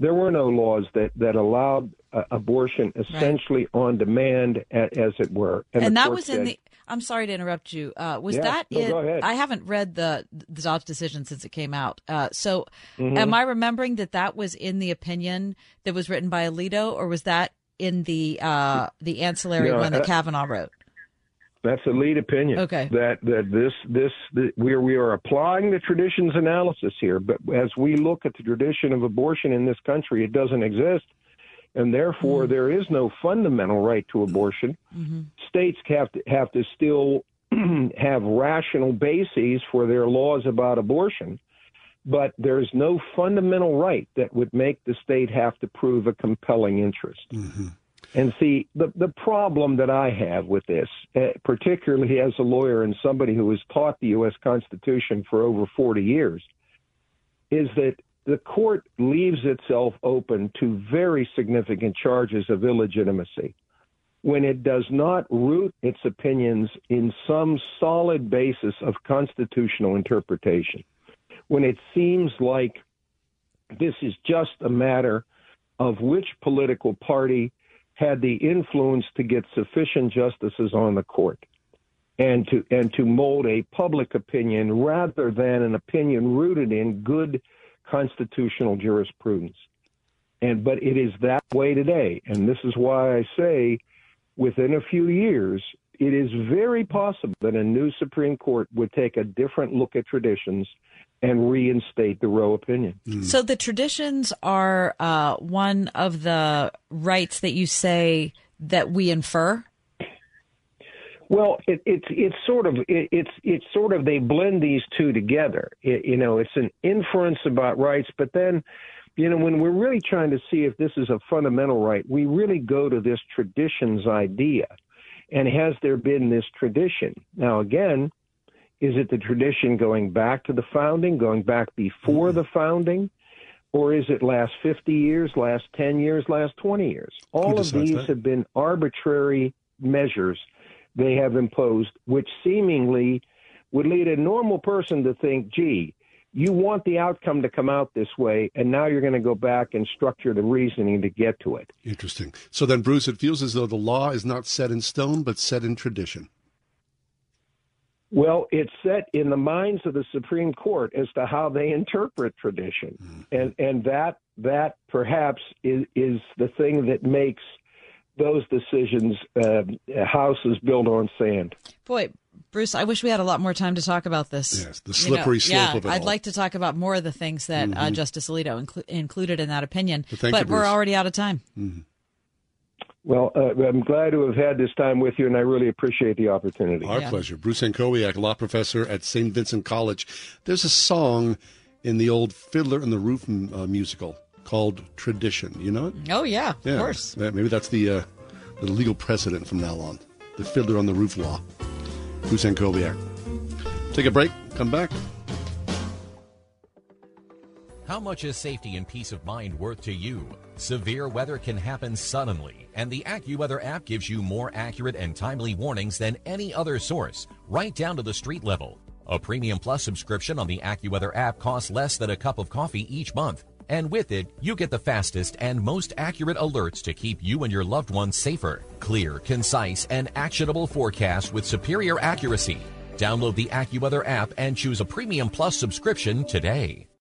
there were no laws that allowed abortion essentially on demand, as it were. And that was in the... I'm sorry to interrupt you. Go ahead. I haven't read the Dobbs decision since it came out. Am I remembering that was in the opinion that was written by Alito, or was that in the ancillary one that Kavanaugh wrote? That's the lead opinion. Okay. We are applying the traditions analysis here, but as we look at the tradition of abortion in this country, it doesn't exist. And therefore, there is no fundamental right to abortion. Mm-hmm. States have to still have rational bases for their laws about abortion. But there's no fundamental right that would make the state have to prove a compelling interest. Mm-hmm. And see, the problem that I have with this, particularly as a lawyer and somebody who has taught the U.S. Constitution for over 40 years, is that the court leaves itself open to very significant charges of illegitimacy when it does not root its opinions in some solid basis of constitutional interpretation, when it seems like this is just a matter of which political party had the influence to get sufficient justices on the court and to mold a public opinion rather than an opinion rooted in good constitutional jurisprudence. But it is that way today. And this is why I say within a few years, it is very possible that a new Supreme Court would take a different look at traditions and reinstate the Roe opinion. Mm. So the traditions are one of the rights that you say that we infer? Well, it's sort of they blend these two together. It's an inference about rights, but then, when we're really trying to see if this is a fundamental right, we really go to this traditions idea. And has there been this tradition? Now, again, is it the tradition going back to the founding, going back before the founding? Or is it last 50 years, last 10 years, last 20 years? All of these have been arbitrary measures they have imposed, which seemingly would lead a normal person to think, gee, you want the outcome to come out this way, and now you're going to go back and structure the reasoning to get to it. Interesting. So then, Bruce, it feels as though the law is not set in stone, but set in tradition. Well, it's set in the minds of the Supreme Court as to how they interpret tradition. Mm-hmm. And that perhaps is the thing that makes those decisions houses built on sand. Boy, Bruce, I wish we had a lot more time to talk about this. Yes, the slippery slope of it all. I'd like to talk about more of the things that Justice Alito included in that opinion, but we're already out of time. Mm-hmm. Well, I'm glad to have had this time with you, and I really appreciate the opportunity. Our pleasure. Bruce Antkowiak, law professor at St. Vincent College. There's a song in the old Fiddler on the Roof musical called Tradition. You know it? Oh, yeah, of course. Maybe that's the legal precedent from now on, the Fiddler on the Roof law. Bruce Antkowiak. Take a break. Come back. How much is safety and peace of mind worth to you? Severe weather can happen suddenly, and the AccuWeather app gives you more accurate and timely warnings than any other source, right down to the street level. A Premium Plus subscription on the AccuWeather app costs less than a cup of coffee each month, and with it, you get the fastest and most accurate alerts to keep you and your loved ones safer. Clear, concise, and actionable forecasts with superior accuracy. Download the AccuWeather app and choose a Premium Plus subscription today.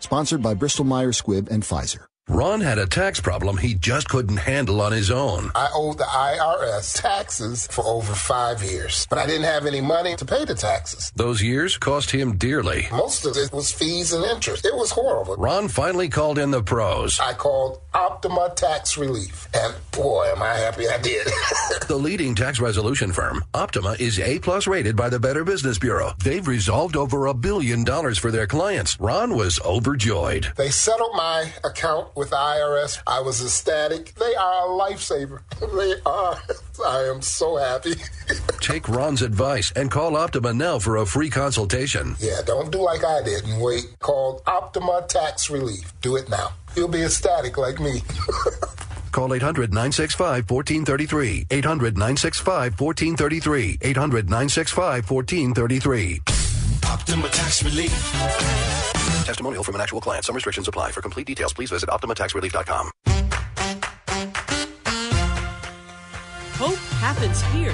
Sponsored by Bristol-Myers Squibb and Pfizer. Ron had a tax problem he just couldn't handle on his own. I owed the IRS taxes for over 5 years, but I didn't have any money to pay the taxes. Those years cost him dearly. Most of it was fees and interest. It was horrible. Ron finally called in the pros. I called Optima Tax Relief, and boy, am I happy I did. The leading tax resolution firm, Optima, is A-plus rated by the Better Business Bureau. They've resolved over $1 billion for their clients. Ron was overjoyed. They settled my account with the IRS. I was ecstatic. They are a lifesaver. They are. I am so happy. Take Ron's advice and call Optima now for a free consultation. Yeah, don't do like I did and wait. Call Optima Tax Relief. Do it now. You'll be ecstatic like me. Call 800-965-1433. 800-965-1433. 800-965-1433. Optima Tax Relief. Testimonial from an actual client. Some restrictions apply. For complete details, please visit OptimaTaxRelief.com. Hope happens here.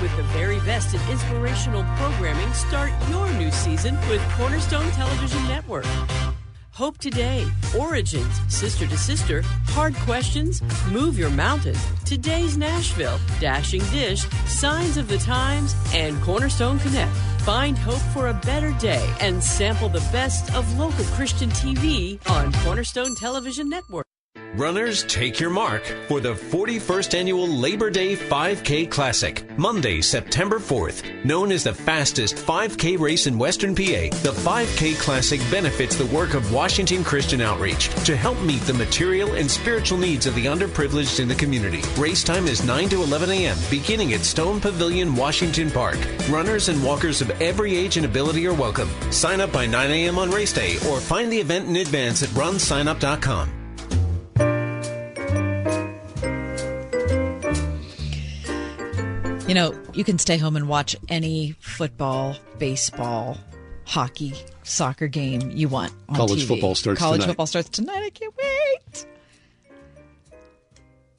With the very best in inspirational programming, start your new season with Cornerstone Television Network. Hope Today, Origins, Sister to Sister, Hard Questions, Move Your Mountain, Today's Nashville, Dashing Dish, Signs of the Times, and Cornerstone Connect. Find hope for a better day and sample the best of local Christian TV on Cornerstone Television Network. Runners, take your mark for the 41st Annual Labor Day 5K Classic, Monday, September 4th. Known as the fastest 5K race in Western PA, the 5K Classic benefits the work of Washington Christian Outreach to help meet the material and spiritual needs of the underprivileged in the community. Race time is 9 to 11 a.m., beginning at Stone Pavilion, Washington Park. Runners and walkers of every age and ability are welcome. Sign up by 9 a.m. on race day or find the event in advance at runsignup.com. You know, you can stay home and watch any football, baseball, hockey, soccer game you want on TV. College football starts tonight. I can't wait.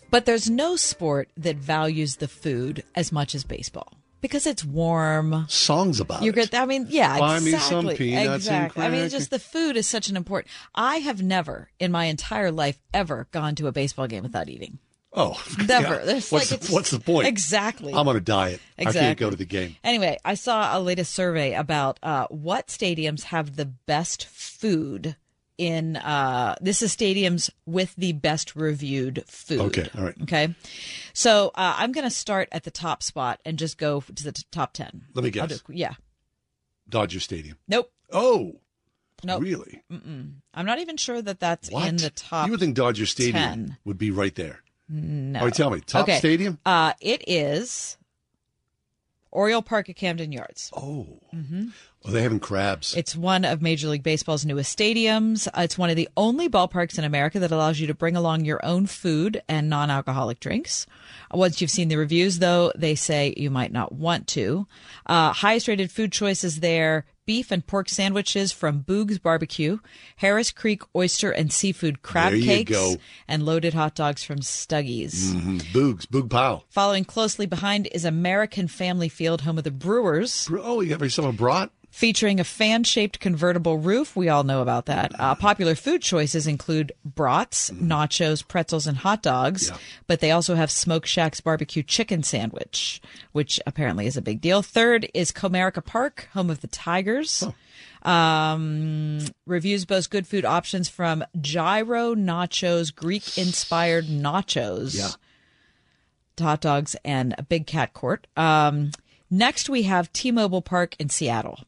But there's no sport that values the food as much as baseball because it's warm. Songs about it. Buy me some peanuts and crackers. I mean, just the food is such an important. I have never in my entire life ever gone to a baseball game without eating. Oh, never. Yeah. What's the point? Exactly. I'm on a diet. Exactly. I can't go to the game. Anyway, I saw a latest survey about what stadiums have the best food in this is stadiums with the best reviewed food. Okay. All right. Okay. So I'm going to start at the top spot and just go to the top 10. Let me guess. Dodger Stadium. Nope. Oh. No, nope. Really? Mm-mm. I'm not even sure that's in the top. You would think Dodger Stadium 10. Would be right there. No. All right, tell me. Top stadium? It is Oriole Park at Camden Yards. Oh. Mm-hmm. Well, they're having crabs. It's one of Major League Baseball's newest stadiums. It's one of the only ballparks in America that allows you to bring along your own food and non-alcoholic drinks. Once you've seen the reviews, though, they say you might not want to. Highest rated food choices there. Beef and pork sandwiches from Boog's Barbecue, Harris Creek oyster and seafood crab cakes, and loaded hot dogs from Stuggies. Mm-hmm. Boog's, Boog Pow. Following closely behind is American Family Field, home of the Brewers. Oh, you ever saw a brat? Featuring a fan-shaped convertible roof. We all know about that. Popular food choices include brats, nachos, pretzels, and hot dogs. Yeah. But they also have Smoke Shack's barbecue chicken sandwich, which apparently is a big deal. Third is Comerica Park, home of the Tigers. Oh. Reviews boast good food options from gyro nachos, Greek-inspired nachos, hot dogs, and a big cat court. Next, we have T-Mobile Park in Seattle.